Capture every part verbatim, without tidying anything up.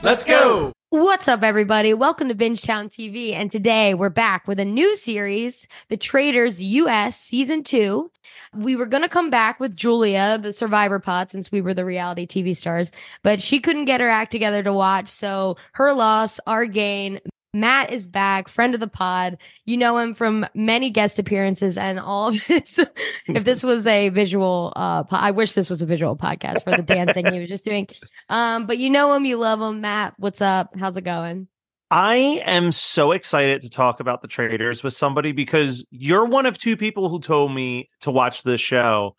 Let's go! What's up, everybody? Welcome to Benchtown T V, and today we're back with a new series, The Traders U S Season two. We were going to come back with Julia, the Survivor pod, since we were the reality T V stars, but she couldn't get her act together to watch, so her loss, our gain. Matt is back, friend of the pod. You know him from many guest appearances and all of this. If this was a visual, uh, po- I wish this was a visual podcast for the dancing he was just doing. Um, but you know him, you love him. Matt, what's up? How's it going? I am so excited to talk about The Traders with somebody because you're one of two people who told me to watch this show.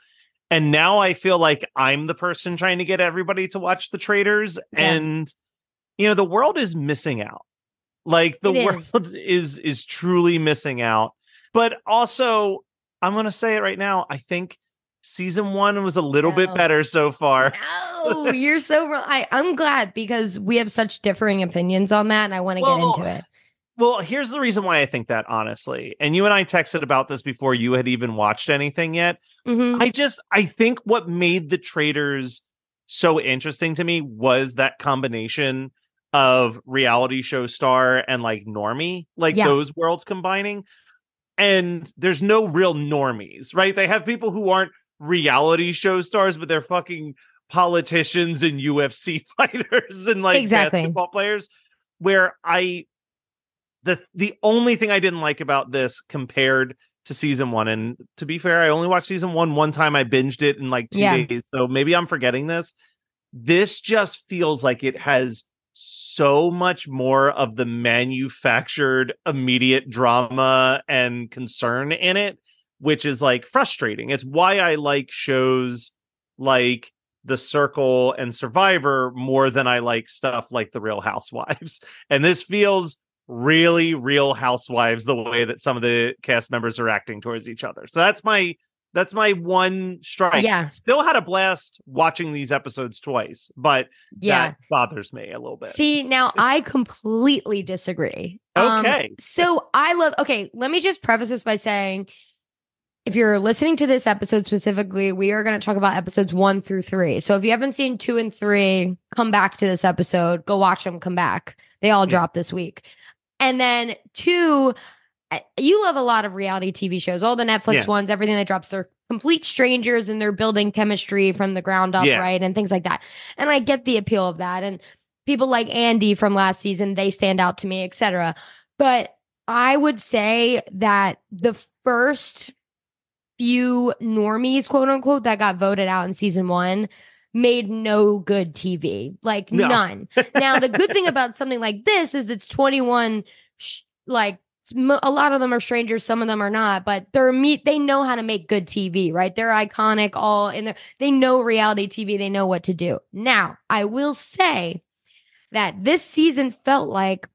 And now I feel like I'm the person trying to get everybody to watch The Traders. Yeah. And, you know, the world is missing out. Like the world is is truly missing out. But also, I'm going to say it right now. I think season one was a little no. bit better so far. No, you're so wrong. I, I'm glad because we have such differing opinions on that. And I want to well, get into it. Well, here's the reason why I think that, honestly. And you and I texted about this before you had even watched anything yet. Mm-hmm. I just I think what made The Traders so interesting to me was that combination of reality show star and like normie, like yeah. those worlds combining. And there's no real normies, right? They have people who aren't reality show stars, but they're fucking politicians and U F C fighters and like exactly. basketball players. Where I, the the only thing I didn't like about this compared to season one, and to be fair, I only watched season one one time. I binged it in like two yeah. days, so maybe I'm forgetting this. This just feels like it has so much more of the manufactured immediate drama and concern in it, which is like frustrating. It's why I like shows like The Circle and Survivor more than I like stuff like The Real Housewives. And this feels really Real Housewives, the way that some of the cast members are acting towards each other. So that's my that's my one strike. Yeah. Still had a blast watching these episodes twice, but yeah. that bothers me a little bit. See, now I completely disagree. Okay. Um, so I love, okay, let me just preface this by saying, if you're listening to this episode specifically, we are going to talk about episodes one through three. So if you haven't seen two and three, come back to this episode, go watch them, come back. They all yeah. dropped this week. And then two, you love a lot of reality T V shows, all the Netflix yeah. ones, everything that drops. They're complete strangers and they're building chemistry from the ground up, yeah. right? And things like that. And I get the appeal of that. And people like Andy from last season, they stand out to me, et cetera. But I would say that the first few normies, quote unquote, that got voted out in season one made no good T V, like no. none. Now, the good thing about something like this is it's twenty-one, sh- like, a lot of them are strangers, some of them are not, but they're meet. They know how to make good T V, right? They're iconic, all in there. They know reality T V. They know what to do. Now, I will say that this season felt like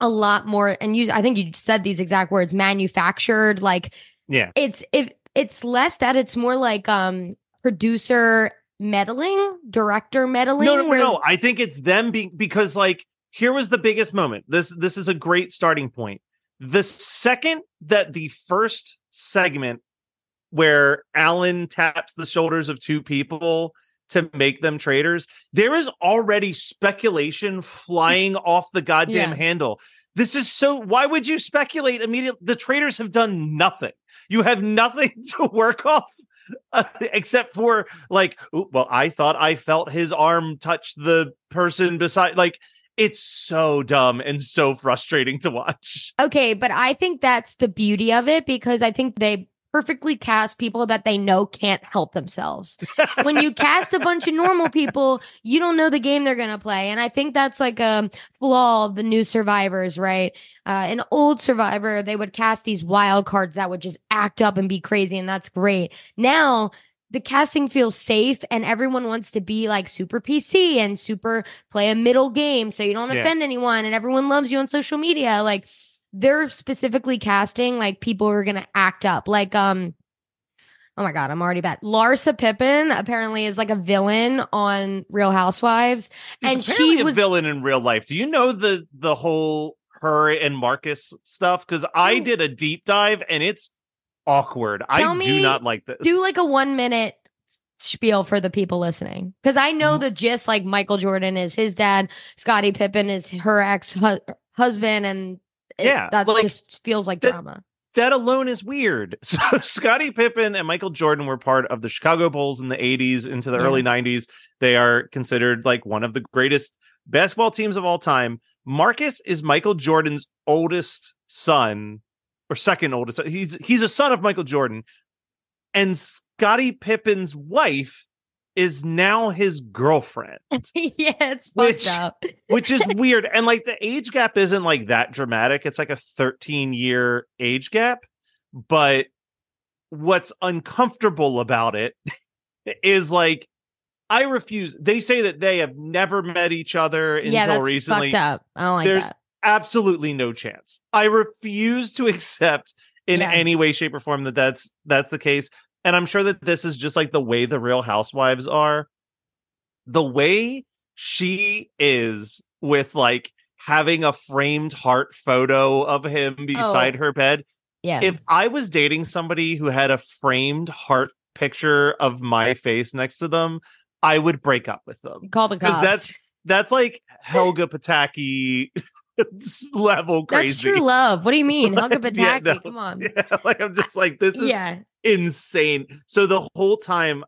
a lot more. And you, I think you said these exact words: manufactured. Like, yeah, it's if it's less that, it's more like um producer meddling, director meddling. No, no, where- no. I think it's them being because like here was the biggest moment. This this is a great starting point. The second that the first segment where Alan taps the shoulders of two people to make them traitors, there is already speculation flying off the goddamn yeah. handle. This is so, why would you speculate immediately? The traitors have done nothing. You have nothing to work off uh, except for like, ooh, well, I thought I felt his arm touch the person beside, like, it's so dumb and so frustrating to watch. Okay, but I think that's the beauty of it because I think they perfectly cast people that they know can't help themselves. When you cast a bunch of normal people, you don't know the game they're going to play. And I think that's like a flaw of the new Survivors, right? Uh, an old Survivor, they would cast these wild cards that would just act up and be crazy, and that's great. Now, the casting feels safe and everyone wants to be like super P C and super play a middle game so you don't yeah. offend anyone and everyone loves you on social media. Like they're specifically casting like people who are going to act up. Like, um, oh my God, I'm already bad. Larsa Pippen apparently is like a villain on Real Housewives. She's and she was a villain in real life. Do you know the the whole her and Marcus stuff? Because I did a deep dive and it's awkward. Tell I me, do not like this. Do like a one minute spiel for the people listening. Because I know the gist, like Michael Jordan is his dad. Scottie Pippen is her ex-husband. And it, yeah, that like, just feels like that, drama. That alone is weird. So Scottie Pippen and Michael Jordan were part of the Chicago Bulls in the eighties into the yeah. early nineties. They are considered like one of the greatest basketball teams of all time. Marcus is Michael Jordan's oldest son or second oldest. He's he's a son of Michael Jordan. And Scottie Pippen's wife is now his girlfriend. Yeah, it's fucked up. Which is weird. And like the age gap isn't like that dramatic. It's like a thirteen year age gap. But what's uncomfortable about it is like, I refuse. They say that they have never met each other until yeah, that's recently. Fucked up. I don't like There's that. Absolutely no chance. I refuse to accept in yeah. any way, shape, or form that that's that's the case. And I'm sure that this is just like the way the Real Housewives are. The way she is with like having a framed heart photo of him beside oh. her bed. Yeah. If I was dating somebody who had a framed heart picture of my face next to them, I would break up with them. Call the cops. That's that's like Helga Pataki. It's level crazy. That's true love. What do you mean? Helga Pataki. Yeah, no. Come on. Yeah, like I'm just like this is yeah. insane. So the whole time,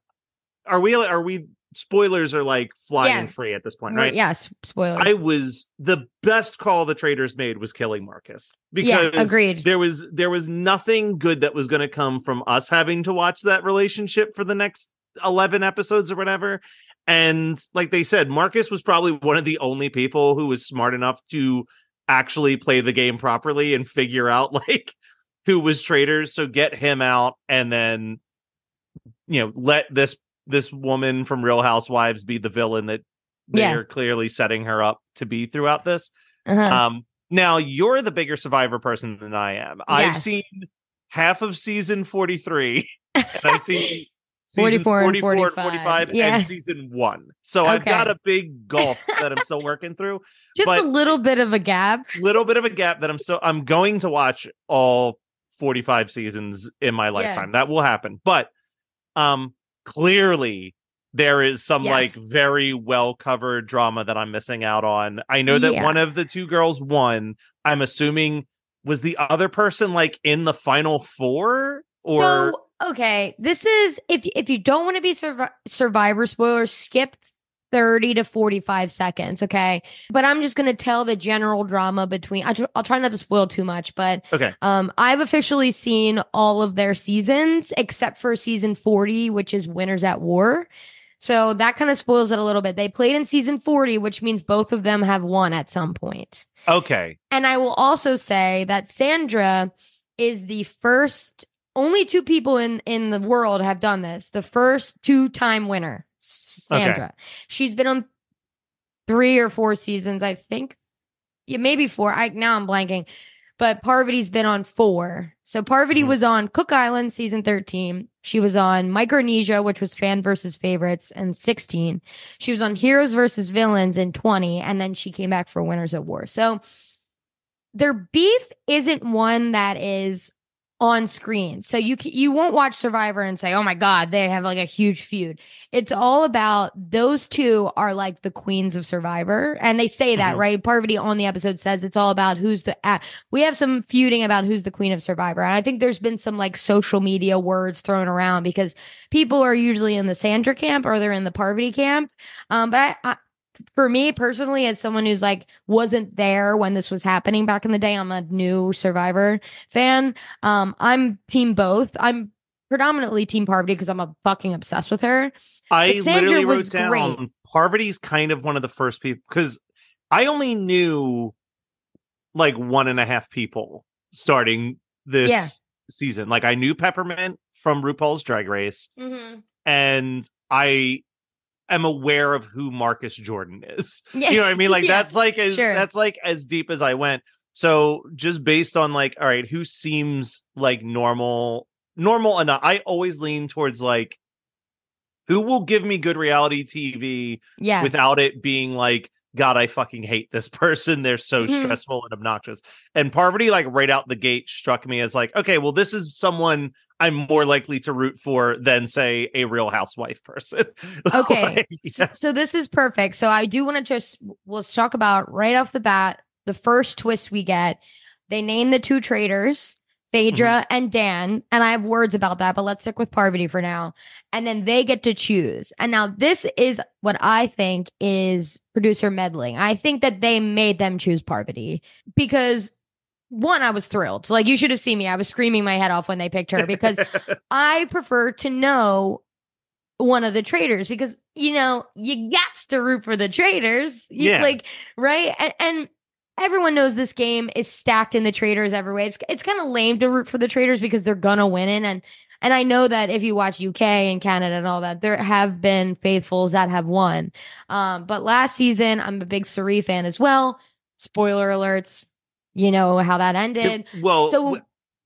are we? Are we? Spoilers are like flying yeah. free at this point, right? Yes. Spoilers. I was the best call the traders made was killing Marcus because yeah, agreed. There was there was nothing good that was going to come from us having to watch that relationship for the next eleven episodes or whatever. And like they said, Marcus was probably one of the only people who was smart enough to actually play the game properly and figure out like who was traitors. So get him out and then, you know, let this this woman from Real Housewives be the villain that yeah. they're clearly setting her up to be throughout this. Uh-huh. Um, now, you're the bigger Survivor person than I am. Yes. I've seen half of season forty-three. And I've seen... Season forty-four, forty-four and forty-five, forty-five yeah. and season one. So okay. I've got a big gulf that I'm still working through. Just a little bit of a gap. Little bit of a gap that I'm still, I'm going to watch all forty-five seasons in my lifetime. Yeah. That will happen. But um, clearly there is some yes. like very well covered drama that I'm missing out on. I know that yeah. one of the two girls won. I'm assuming was the other person like in the final four or... So- Okay, this is, if if you don't want to be survi- Survivor spoilers, skip thirty to forty-five seconds, okay? But I'm just going to tell the general drama between, I tr- I'll try not to spoil too much, but okay. um, I've officially seen all of their seasons, except for season forty, which is Winners at War. So that kind of spoils it a little bit. They played in season forty, which means both of them have won at some point. Okay. And I will also say that Sandra is the first... Only two people in, in the world have done this. The first two-time winner, Sandra. Okay. She's been on three or four seasons, I think. Yeah, maybe four. I now I'm blanking. But Parvati's been on four. So Parvati mm-hmm. was on Cook Island, season thirteen. She was on Micronesia, which was fan versus favorites, in sixteen. She was on Heroes versus Villains in twenty. And then she came back for Winners at War. So their beef isn't one that is... on screen. So you you won't watch Survivor and say, oh my God, they have like a huge feud. It's all about those two are like the queens of Survivor. And they say that, mm-hmm. right? Parvati on the episode says it's all about who's the, uh, we have some feuding about who's the queen of Survivor. And I think there's been some like social media words thrown around because people are usually in the Sandra camp or they're in the Parvati camp. Um, but I, I for me personally, as someone who's like wasn't there when this was happening back in the day, I'm a new Survivor fan. Um, I'm team both. I'm predominantly team Parvati because I'm a fucking obsessed with her. I literally wrote down great. Parvati's kind of one of the first people because I only knew like one and a half people starting this yeah. season. Like I knew Peppermint from RuPaul's Drag Race. Mm-hmm. and I am aware of who Marcus Jordan is. Yeah. You know what I mean? Like, yeah. that's like as sure. that's like as deep as I went. So just based on like, all right, who seems like normal, normal enough? I always lean towards like, who will give me good reality T V yeah. without it being like, God, I fucking hate this person. They're so mm-hmm. stressful and obnoxious. And Parvati, like right out the gate, struck me as like, okay, well, this is someone I'm more likely to root for than, say, a Real Housewife person. Okay. like, yeah. So this is perfect. So I do want to just, let's talk about right off the bat, the first twist we get. They name the two traitors, Phaedra mm-hmm. and Dan. And I have words about that, but let's stick with Parvati for now. And then they get to choose. And now this is what I think is producer meddling. I think that they made them choose Parvati because, one, I was thrilled. Like, you should have seen me. I was screaming my head off when they picked her because I prefer to know one of the traitors because, you know, you got to root for the traitors. You, yeah. Like, right? And, and everyone knows this game is stacked in the traitors every way. It's it's kind of lame to root for the traitors because they're going to win it. And and I know that if you watch U K and Canada and all that, there have been faithfuls that have won. Um, but last season, I'm a big Suri fan as well. Spoiler alerts. You know how that ended. It, well, so,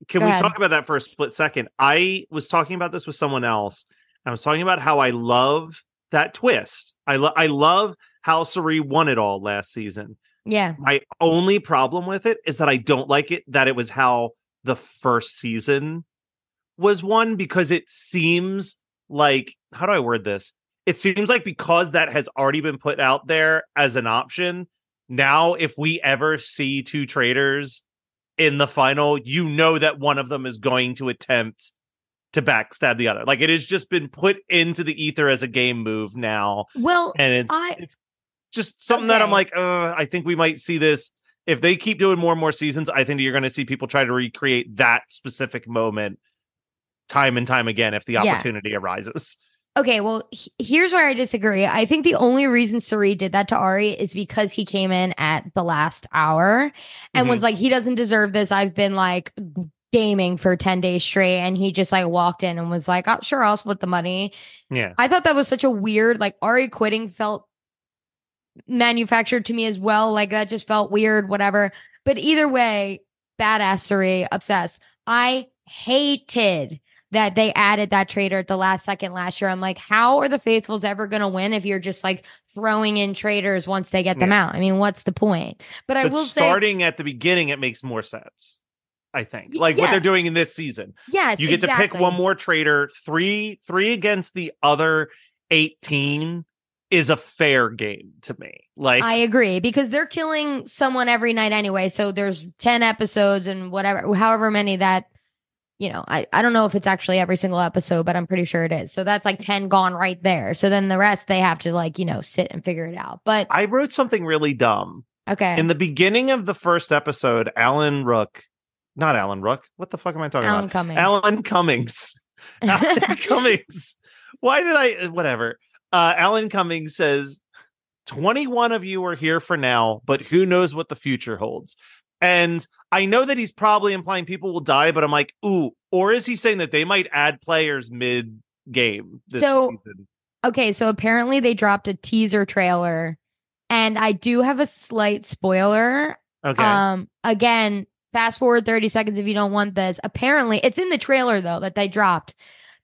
can we ahead. talk about that for a split second? I was talking about this with someone else. I was talking about how I love that twist. I, lo- I love how Suri won it all last season. Yeah. My only problem with it is that I don't like it that it was how the first season was won, because it seems like, how do I word this? It seems like because that has already been put out there as an option, now if we ever see two traitors in the final, you know that one of them is going to attempt to backstab the other. Like, it has just been put into the ether as a game move now. Well, and it's, I... it's just something okay. that I'm like, uh, I think we might see this. If they keep doing more and more seasons, I think you're going to see people try to recreate that specific moment time and time again if the yeah. opportunity arises. Okay, well, he- here's where I disagree. I think the only reason Suri did that to Ari is because he came in at the last hour and mm-hmm. was like, he doesn't deserve this. I've been like gaming for ten days straight, and he just like walked in and was like, oh, sure, I'll split the money. Yeah, I thought that was such a weird, like, Ari quitting felt manufactured to me as well. Like, that just felt weird, whatever. But either way, badassery, obsessed. I hated that they added that traitor at the last second last year. I'm like, how are the faithfuls ever going to win if you're just like throwing in traitors once they get them yeah. out? I mean, what's the point? But, but I will starting say starting at the beginning, it makes more sense. I think like yeah. what they're doing in this season. Yes, you get exactly. to pick one more traitor. Three, three against the other eighteen is a fair game to me. Like, I agree, because they're killing someone every night anyway. So there's ten episodes and whatever, however many that, you know, I, I don't know if it's actually every single episode, but I'm pretty sure it is. So that's like ten gone right there. So then the rest, they have to like, you know, sit and figure it out. But I wrote something really dumb. Okay. In the beginning of the first episode, Alan Rook, not Alan Rook. What the fuck am I talking Alan about? Cummings. Alan Cummings. Alan Cummings. Why did I, whatever. Uh, Alan Cummings says, twenty-one of you are here for now, but who knows what the future holds. And I know that he's probably implying people will die, but I'm like, ooh, or is he saying that they might add players mid-game this so, season? Okay, so apparently they dropped a teaser trailer, and I do have a slight spoiler. Okay. Um, again, fast forward thirty seconds if you don't want this. Apparently, it's in the trailer, though, that they dropped.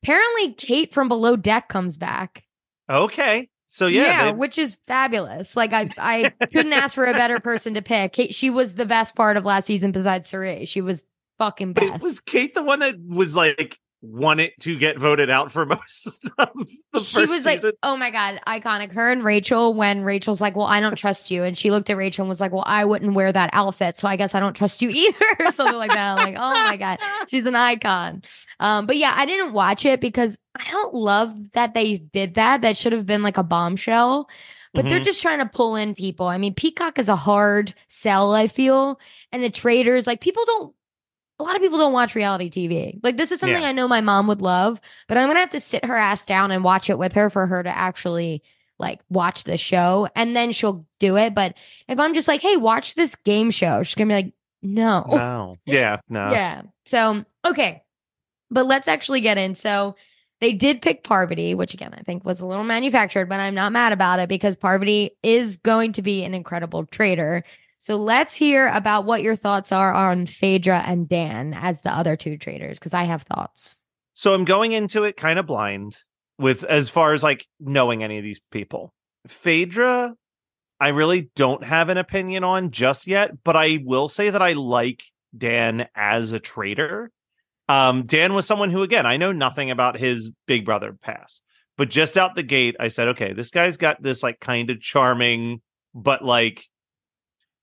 Apparently, Kate from Below Deck comes back. Okay, so yeah, yeah, they... which is fabulous. Like, I, I couldn't ask for a better person to pick. Kate, she was the best part of last season besides Suri. She was fucking best. Wait, was Kate the one that was like wanted to get voted out for most of stuff? The she first was season? Like, oh my god, iconic. Her and Rachel, when Rachel's like, well, I don't trust you, and she looked at Rachel and was like, well, I wouldn't wear that outfit, so I guess I don't trust you either, or something like that. I'm like, oh my god, she's an icon. Um, but yeah, I didn't watch it because I don't love that they did that. That should have been like a bombshell, but mm-hmm. they're just trying to pull in people. I mean, Peacock is a hard sell, I feel, and the traitors, like, people don't. A lot of people don't watch reality T V. Like, this is something yeah. I know my mom would love, but I'm going to have to sit her ass down and watch it with her for her to actually, like, watch the show. And then she'll do it. But if I'm just like, hey, watch this game show, she's going to be like, no. No. Yeah, no. Yeah. So, okay. But let's actually get in. So They did pick Parvati, which again, I think was a little manufactured, but I'm not mad about it because Parvati is going to be an incredible trader. So let's hear about what your thoughts are on Phaedra and Dan as the other two traders, because I have thoughts. So I'm going into it kind of blind with as far as like knowing any of these people. Phaedra, I really don't have an opinion on just yet, but I will say that I like Dan as a trader. Um, Dan was someone who, again, I know nothing about his Big Brother past, but just out the gate, I said, okay, this guy's got this like kind of charming, but like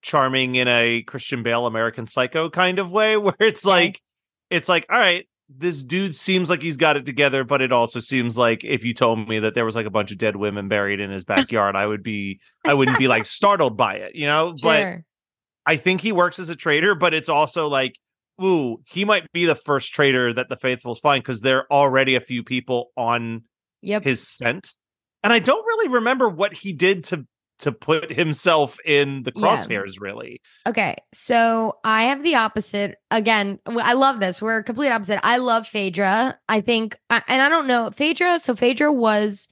charming in a Christian Bale, American Psycho kind of way where it's like, it's like, all right, this dude seems like he's got it together, but it also seems like if you told me that there was like a bunch of dead women buried in his backyard, I would be, I wouldn't be like startled by it, you know, sure. But I think he works as a trader, but it's also like, ooh, he might be the first traitor that the faithfuls find because there are already a few people on yep. his scent. And I don't really remember what he did to to put himself in the crosshairs, yeah. really. Okay, so I have the opposite. Again, I love this. We're complete opposite. I love Phaedra. I think, and I don't know, Phaedra, so Phaedra was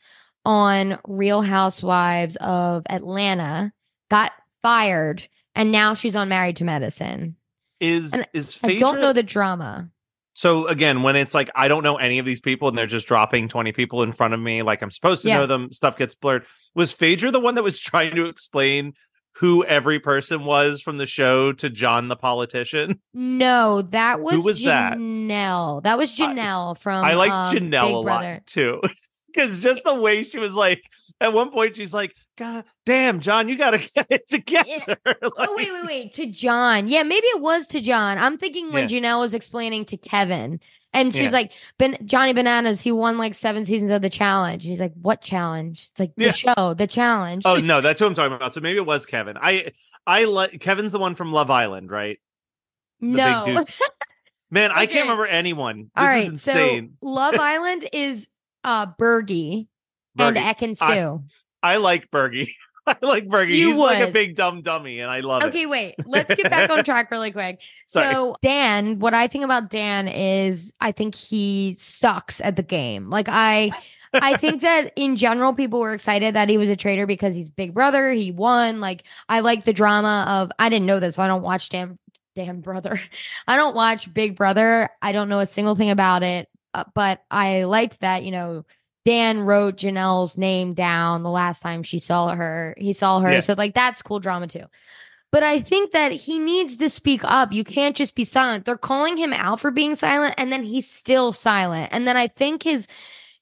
on Real Housewives of Atlanta, got fired, and now she's on Married to Medicine. Is and is Phaedra... I don't know the drama. So again, when it's like I don't know any of these people and they're just dropping twenty people in front of me, like I'm supposed to yeah. know them, stuff gets blurred. Was Phaedra the one that was trying to explain who every person was from the show to John the politician? No, that was, who was Janelle. That? that was Janelle from I like um, Janelle Big a Brother. Lot too. Because just the way she was like, at one point, she's like, God damn, John, you got to get it together. Yeah. Like, oh, wait, wait, wait. To John. Yeah, maybe it was to John. I'm thinking when yeah. Janelle was explaining to Kevin. And she's yeah. like, ben- Johnny Bananas, he won like seven seasons of The Challenge. And he's like, what challenge? It's like, the yeah. show, The Challenge. Oh, no, that's who I'm talking about. So maybe it was Kevin. I, I like, Kevin's the one from Love Island, right? The no. Big dude. Man, okay. I can't remember anyone. This All right, is insane. So Love Island is uh, Bergie. Bergie. And Ekin-Su. I, I like Bergie. I like Bergie. You He's would. Like a big dumb dummy, and I love okay, it. Okay, wait. Let's get back on track really quick. Sorry. So Dan, what I think about Dan is I think he sucks at the game. Like I... I think that in general, people were excited that he was a traitor because he's Big Brother. He won. Like, I like the drama of... I didn't know this, so I don't watch Dan, Dan Brother. I don't watch Big Brother. I don't know a single thing about it, uh, but I liked that, you know... Dan wrote Janelle's name down the last time she saw her. He saw her. Yeah. So, like, that's cool drama, too. But I think that he needs to speak up. You can't just be silent. They're calling him out for being silent, and then he's still silent. And then I think his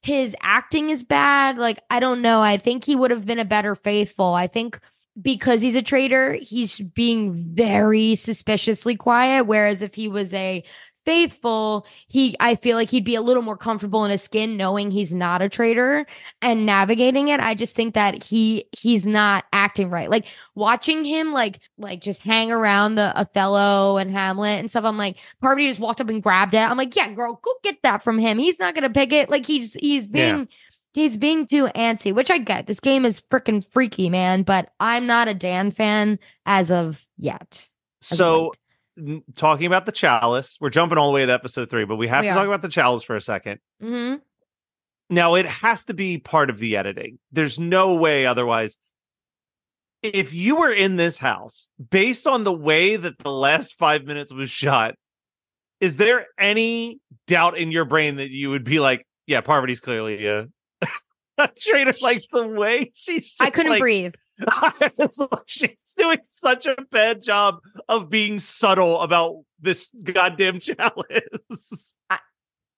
his acting is bad. Like, I don't know. I think he would have been a better faithful. I think because he's a traitor, he's being very suspiciously quiet, whereas if he was a faithful, he I feel like he'd be a little more comfortable in his skin knowing he's not a traitor and navigating it. I just think that he he's not acting right. Like watching him like like just hang around the Othello and Hamlet and stuff. I'm like, Parvati just walked up and grabbed it. I'm like, yeah, girl, go get that from him. He's not gonna pick it. Like he's he's being yeah. he's being too antsy, which I get. This game is freaking freaky, man. But I'm not a Dan fan as of yet. As so. Of talking about the chalice, we're jumping all the way to episode three, but we have we to are. talk about the chalice for a second. Mm-hmm. Now, it has to be part of the editing. There's no way otherwise. If you were in this house, based on the way that the last five minutes was shot, is there any doubt in your brain that you would be like, yeah, Parvati's clearly a, a traitor, like the way she's just I couldn't like, breathe. She's doing such a bad job of being subtle about this goddamn chalice. I,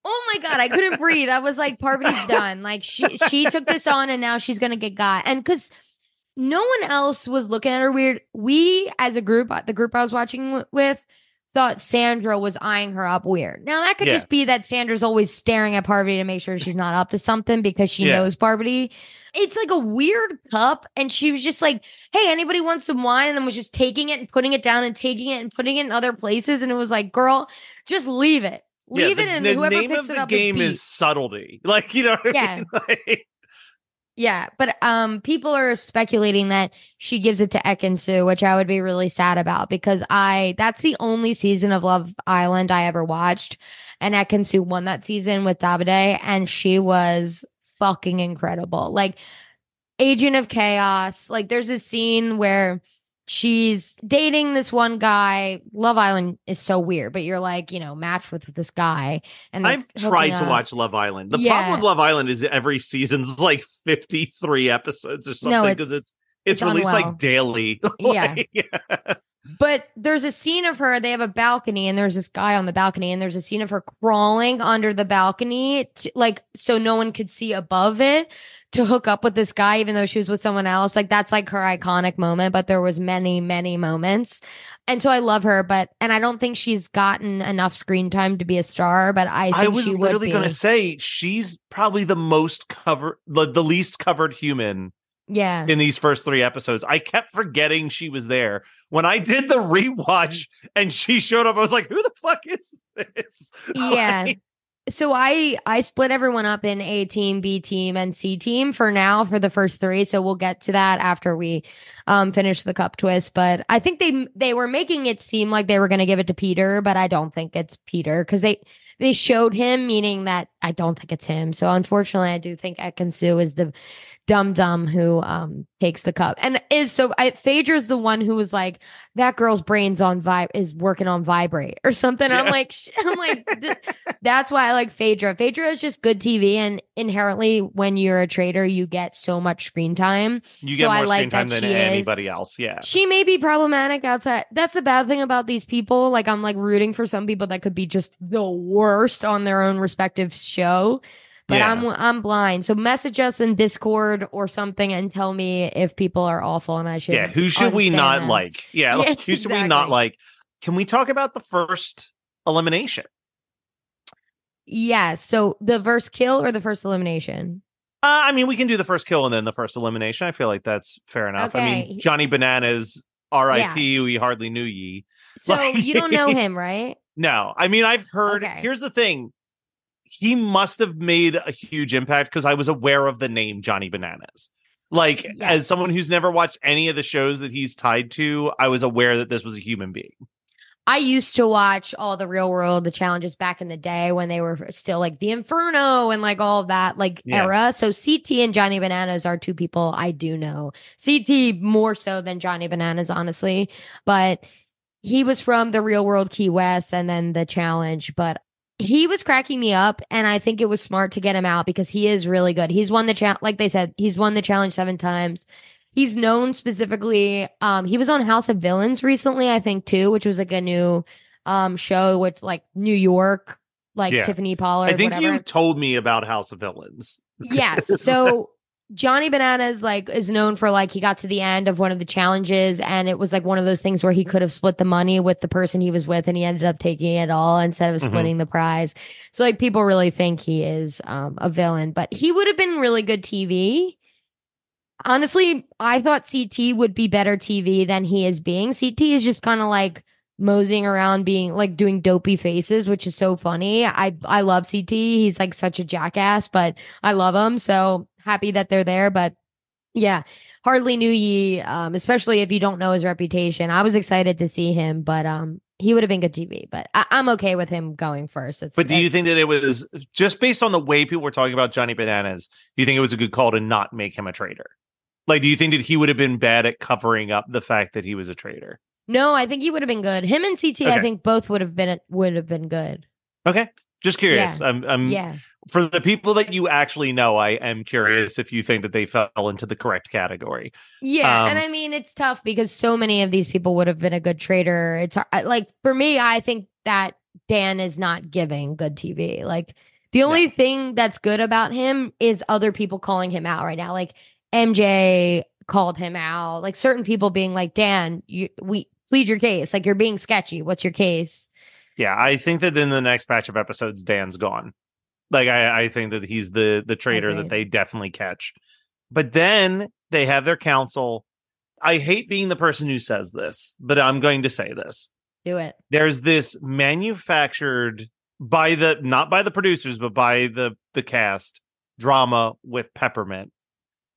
oh my God, I couldn't breathe. I was like, Parvati's done. Like she she took this on and now she's going to get got. And because no one else was looking at her weird. We as a group, the group I was watching w- with, thought Sandra was eyeing her up weird. Now that could yeah. just be that Sandra's always staring at Parvati to make sure she's not up to something because she yeah. knows Parvati. It's like a weird cup. And she was just like, hey, anybody want some wine? And then was just taking it and putting it down and taking it and putting it in other places. And it was like, girl, just leave it. Leave yeah, the, it. And the whoever name picks of it the up game is, is subtlety. Like, you know what yeah. I mean? Like, Yeah, but um, people are speculating that she gives it to Ekin-Su, which I would be really sad about because I that's the only season of Love Island I ever watched, and Ekin-Su won that season with Davide, and she was fucking incredible. Like, Agent of Chaos. Like, there's a scene where she's dating this one guy. Love Island is so weird, but you're like, you know, matched with this guy. And I've tried to up. watch Love Island. The yeah. problem with Love Island is every season's like fifty-three episodes or something because no, it's, it's it's released unwell. like daily. like, yeah. yeah. But there's a scene of her. They have a balcony, and there's this guy on the balcony, and there's a scene of her crawling under the balcony, to, like so no one could see above it, to hook up with this guy, even though she was with someone else. Like, that's like her iconic moment, but there was many, many moments. And so I love her, but, and I don't think she's gotten enough screen time to be a star, but I think I was she literally going to say, she's probably the most covered, the, the least covered human. Yeah. In these first three episodes, I kept forgetting she was there. When I did the rewatch and she showed up, I was like, who the fuck is this? Yeah. Like, So I, I split everyone up in A team, B team, and C team for now for the first three. So we'll get to that after we um, finish the cup twist. But I think they they were making it seem like they were going to give it to Peter, but I don't think it's Peter because they, they showed him, meaning that I don't think it's him. So unfortunately, I do think Ekin-Su is the dumb dumb who um, takes the cup and is so. I, Phaedra's the one who was like, that girl's brain's on vibe is working on vibrate or something. Yeah. I'm like, sh- I'm like, th- that's why I like Phaedra. Phaedra is just good T V, and inherently, when you're a traitor, you get so much screen time. You get so more I like screen time than anybody is. else. Yeah, she may be problematic outside. That's the bad thing about these people. Like, I'm like rooting for some people that could be just the worst on their own respective show. But yeah. I'm I'm blind. So message us in Discord or something and tell me if people are awful and I should. Yeah, who should we not them. like? Yeah, like, yeah who should exactly. we not like? Can we talk about the first elimination? Yeah, so the first kill or the first elimination? Uh, I mean, we can do the first kill and then the first elimination. I feel like that's fair enough. Okay. I mean, Johnny Bananas, R I P, yeah. We hardly knew ye. So like, you don't know him, right? No. I mean, I've heard. Okay. Here's the thing. He must have made a huge impact because I was aware of the name Johnny Bananas. Like, yes. As someone who's never watched any of the shows that he's tied to, I was aware that this was a human being. I used to watch all the Real World, the Challenges back in the day when they were still like the Inferno and like all that like yeah. era. So C T and Johnny Bananas are two people I do know. C T more so than Johnny Bananas, honestly. But he was from the Real World Key West and then the Challenge. But he was cracking me up, and I think it was smart to get him out because he is really good. He's won the challenge, like they said, he's won the challenge seven times. He's known specifically. Um, he was on House of Villains recently, I think, too, which was like a new um show with like New York, like yeah. Tiffany Pollard. I think whatever. You told me about House of Villains. Yes, so. Johnny Bananas like is known for like he got to the end of one of the challenges and it was like one of those things where he could have split the money with the person he was with and he ended up taking it all instead of splitting mm-hmm. the prize. So like people really think he is um, a villain, but he would have been really good T V. Honestly, I thought C T would be better T V than he is being. C T is just kind of like moseying around being like doing dopey faces, which is so funny. I, I love C T. He's like such a jackass, but I love him. So happy that they're there, but yeah, hardly knew ye, um, especially if you don't know his reputation. I was excited to see him, but um, he would have been good T V, but I- I'm okay with him going first. It's, but do you think that it was, just based on the way people were talking about Johnny Bananas, do you think it was a good call to not make him a traitor? Like, do you think that he would have been bad at covering up the fact that he was a traitor? No, I think he would have been good. Him and C T, okay. I think both would have been would have been good. Okay. Just curious. Yeah. I'm, I'm, yeah. For the people that you actually know, I am curious if you think that they fell into the correct category. Yeah. Um, and I mean, it's tough because so many of these people would have been a good traitor. It's like, for me, I think that Dan is not giving good T V. Like, the only no. thing that's good about him is other people calling him out right now. Like, M J called him out. Like, certain people being like, Dan, you, we plead your case. Like, you're being sketchy. What's your case? Yeah, I think that in the next batch of episodes, Dan's gone. Like, I, I think that he's the the traitor that they definitely catch. But then they have their counsel. I hate being the person who says this, but I'm going to say this. Do it. There's this manufactured by the, not by the producers, but by the, the cast, drama with Peppermint.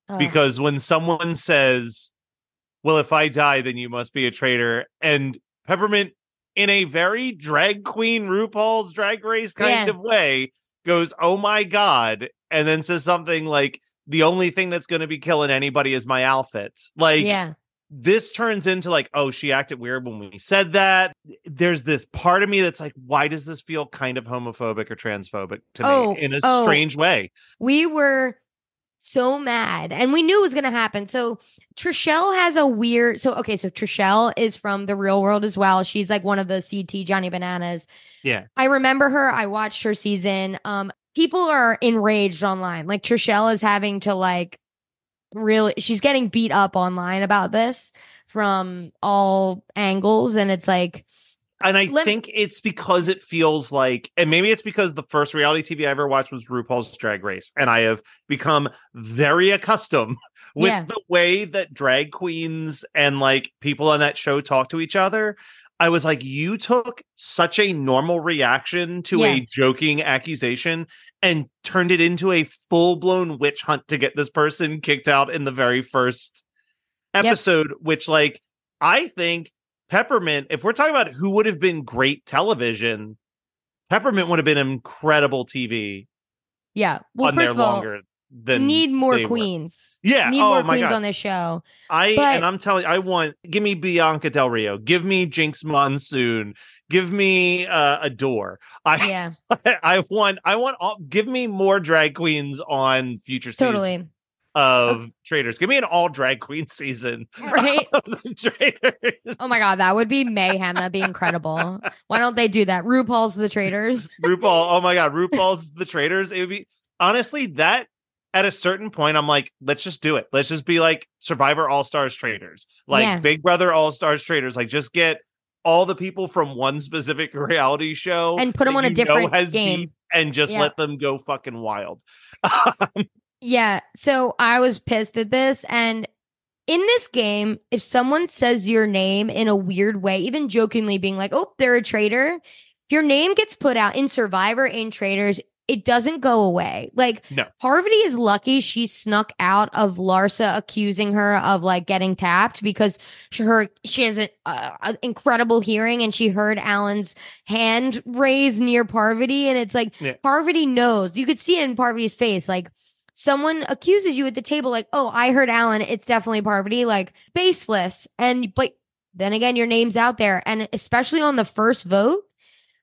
Oh. Because when someone says, well, if I die, then you must be a traitor, and Peppermint, in a very drag queen RuPaul's Drag Race kind yeah. of way, goes, oh my God, and then says something like, the only thing that's going to be killing anybody is my outfits. Like, yeah. This turns into like, oh, she acted weird when we said that. There's this part of me that's like, why does this feel kind of homophobic or transphobic to oh, me in a oh, strange way? We were so mad and we knew it was going to happen. So Trishelle has a weird. So, OK, so Trishelle is from the real world as well. She's like one of the C T Johnny Bananas. Yeah, I remember her. I watched her season. Um, people are enraged online. Like Trishelle is having to like. Really, she's getting beat up online about this from all angles, and it's like, and I think it's because it feels like, and maybe it's because the first reality T V I ever watched was RuPaul's Drag Race, and I have become very accustomed with yeah. the way that drag queens and like people on that show talk to each other. I was like, you took such a normal reaction to yeah. a joking accusation and turned it into a full-blown witch hunt to get this person kicked out in the very first episode, yep. which, like, I think Peppermint, if we're talking about who would have been great television, Peppermint would have been incredible T V. Yeah. Well, on first of all, longer than need more queens. Were. Yeah. Need oh, more queens God. on this show. I but... and I'm telling you, I want, give me Bianca Del Rio. Give me Jinx Monsoon. Give me uh, Adore. I yeah. I want I want all, give me more drag queens on future seasons totally. of okay. Traitors. Give me an all drag queen season. Right. Of the Traitors. Oh my God, that would be mayhem. That'd be incredible. Why don't they do that? RuPaul's The Traitors. RuPaul. Oh my God, RuPaul's The Traitors. It would be honestly that at a certain point, I'm like, let's just do it. Let's just be like Survivor All-Stars Traitors, like yeah. Big Brother All-Stars Traitors. Like just get all the people from one specific reality show and put them on a different game and just yeah. let them go fucking wild. yeah. So I was pissed at this. And in this game, if someone says your name in a weird way, even jokingly being like, oh, they're a traitor. Your name gets put out in Survivor, in Traitors. It doesn't go away. Like, no. Parvati is lucky she snuck out of Larsa accusing her of like getting tapped because she heard, she has an uh, incredible hearing and she heard Alan's hand raised near Parvati. And it's like, yeah. Parvati knows. You could see it in Parvati's face. Like, someone accuses you at the table, like, oh, I heard Alan. It's definitely Parvati. Like, baseless. And, but then again, your name's out there. And especially on the first vote,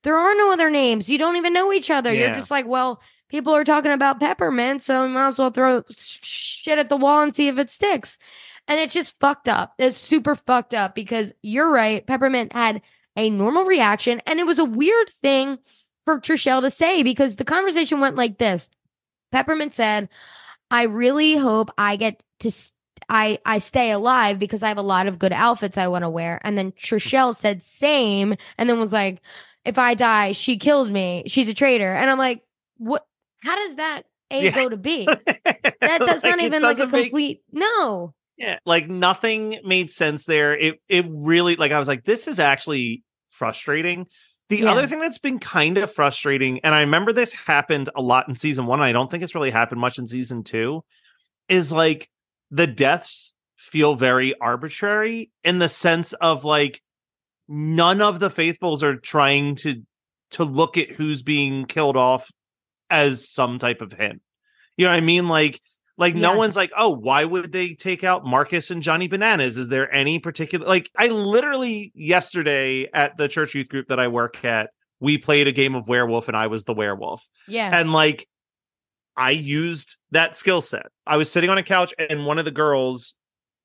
there are no other names. You don't even know each other. Yeah. You're just like, well, people are talking about Peppermint, so I might as well throw shit at the wall and see if it sticks. And it's just fucked up. It's super fucked up because you're right. Peppermint had a normal reaction, and it was a weird thing for Trishelle to say because the conversation went like this. Peppermint said, I really hope I get to st- I, I stay alive because I have a lot of good outfits I want to wear. And then Trishelle said same, and then was like, if I die, she killed me. She's a traitor. And I'm like, what? How does that A yeah. go to B? That, that's like, not even like a complete. Make, no. Yeah. Like nothing made sense there. It, it really, like, I was like, this is actually frustrating. The yeah. other thing that's been kind of frustrating, and I remember this happened a lot in season one, and I don't think it's really happened much in season two, is like the deaths feel very arbitrary in the sense of like, none of the faithfuls are trying to to look at who's being killed off as some type of hint. You know what I mean? Like, like yeah. no one's like, oh, why would they take out Marcus and Johnny Bananas? Is there any particular... Like, I literally yesterday at the church youth group that I work at, we played a game of werewolf and I was the werewolf. Yeah. And like, I used that skill set. I was sitting on a couch and one of the girls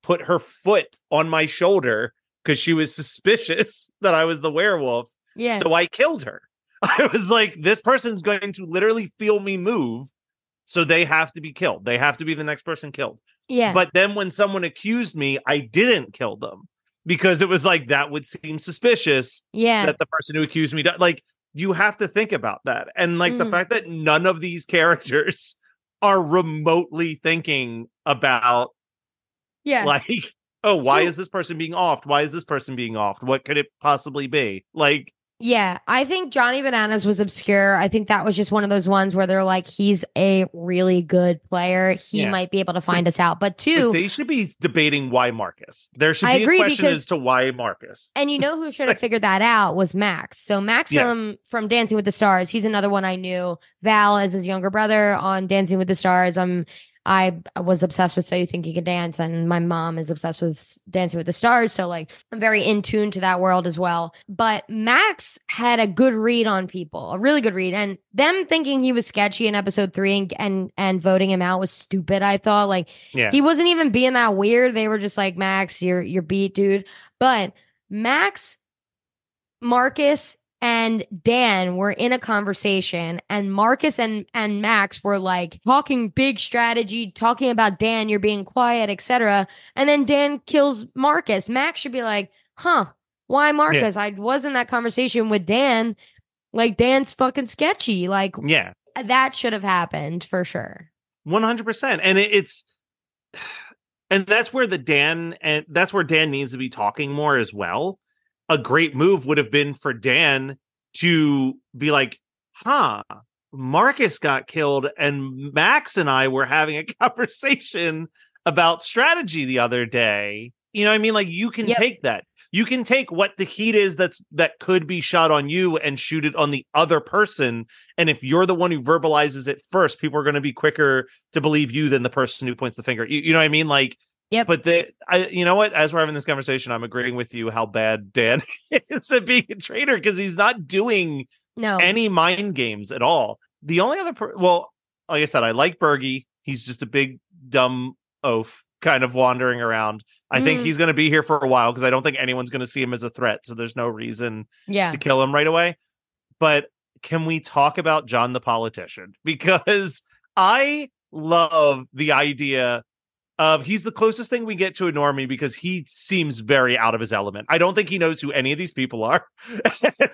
put her foot on my shoulder because she was suspicious that I was the werewolf. Yeah. So I killed her. I was like, this person's going to literally feel me move. So they have to be killed. They have to be the next person killed. Yeah. But then when someone accused me, I didn't kill them because it was like, that would seem suspicious. Yeah. That the person who accused me died. Like, you have to think about that. And like mm. the fact that none of these characters are remotely thinking about yeah. like, oh, why so, is this person being offed? Why is this person being offed? What could it possibly be? Like, Yeah, I think Johnny Bananas was obscure. I think that was just one of those ones where they're like, he's a really good player. He yeah. might be able to find but, us out. But two, but they should be debating why Marcus. There should I be a question because, as to why Marcus. And you know who should have figured that out was Max. So Max yeah. um, from Dancing with the Stars, he's another one I knew. Val is his younger brother on Dancing with the Stars. Um, I was obsessed with So You Think You Can Dance, and my mom is obsessed with Dancing with the Stars. So like I'm very in tune to that world as well. But Max had a good read on people, a really good read. And them thinking he was sketchy in episode three and and, and voting him out was stupid, I thought. Like yeah. he wasn't even being that weird. They were just like, Max, you're you're beat, dude. But Max, Marcus, and Dan were in a conversation, and Marcus and, and Max were like talking big strategy, talking about Dan, you're being quiet, et cetera. And then Dan kills Marcus. Max should be like, huh, why Marcus? Yeah. I was in that conversation with Dan. Like, Dan's fucking sketchy. Like, yeah, that should have happened for sure. one hundred percent. And it, it's, and that's where the Dan, and that's where Dan needs to be talking more as well. A great move would have been for Dan to be like, huh, Marcus got killed and Max and I were having a conversation about strategy the other day. You know what I mean? Like, you can yep. take that. You can take what the heat is that's that could be shot on you and shoot it on the other person. And if you're the one who verbalizes it first, people are going to be quicker to believe you than the person who points the finger. You, you know what I mean? Like, yeah, but they, I, you know what? As we're having this conversation, I'm agreeing with you how bad Dan is at being a traitor, because he's not doing no. any mind games at all. The only other, per- well, like I said, I like Bergie. He's just a big dumb oaf kind of wandering around. I mm. think he's going to be here for a while because I don't think anyone's going to see him as a threat. So there's no reason yeah. to kill him right away. But can we talk about John the politician? Because I love the idea of, he's the closest thing we get to a normie because he seems very out of his element. I don't think he knows who any of these people are.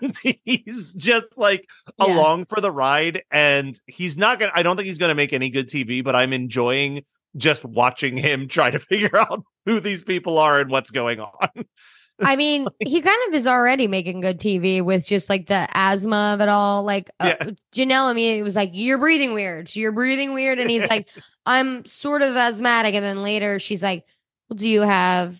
And he's just like yeah. along for the ride. And he's not going to, I don't think he's going to make any good T V, but I'm enjoying just watching him try to figure out who these people are and what's going on. I mean, like, he kind of is already making good T V with just like the asthma of it all. Like uh, yeah. Janelle, I mean, it was like, you're breathing weird. You're breathing weird. And he's like, I'm sort of asthmatic. And then later she's like, well, do you have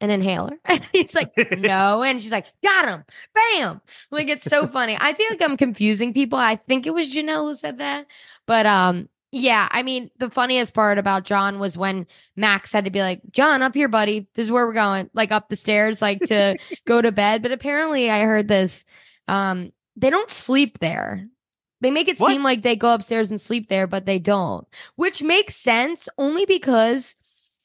an inhaler? And he's like, no. And she's like, got him. Bam. Like, it's so funny. I feel like I'm confusing people. I think it was Janelle who said that. But um, yeah, I mean, the funniest part about John was when Max had to be like, John, up here, buddy. This is where we're going. Like, up the stairs, like to go to bed. But apparently I heard this. Um, they don't sleep there. They make it what? seem like they go upstairs and sleep there, but they don't, which makes sense only because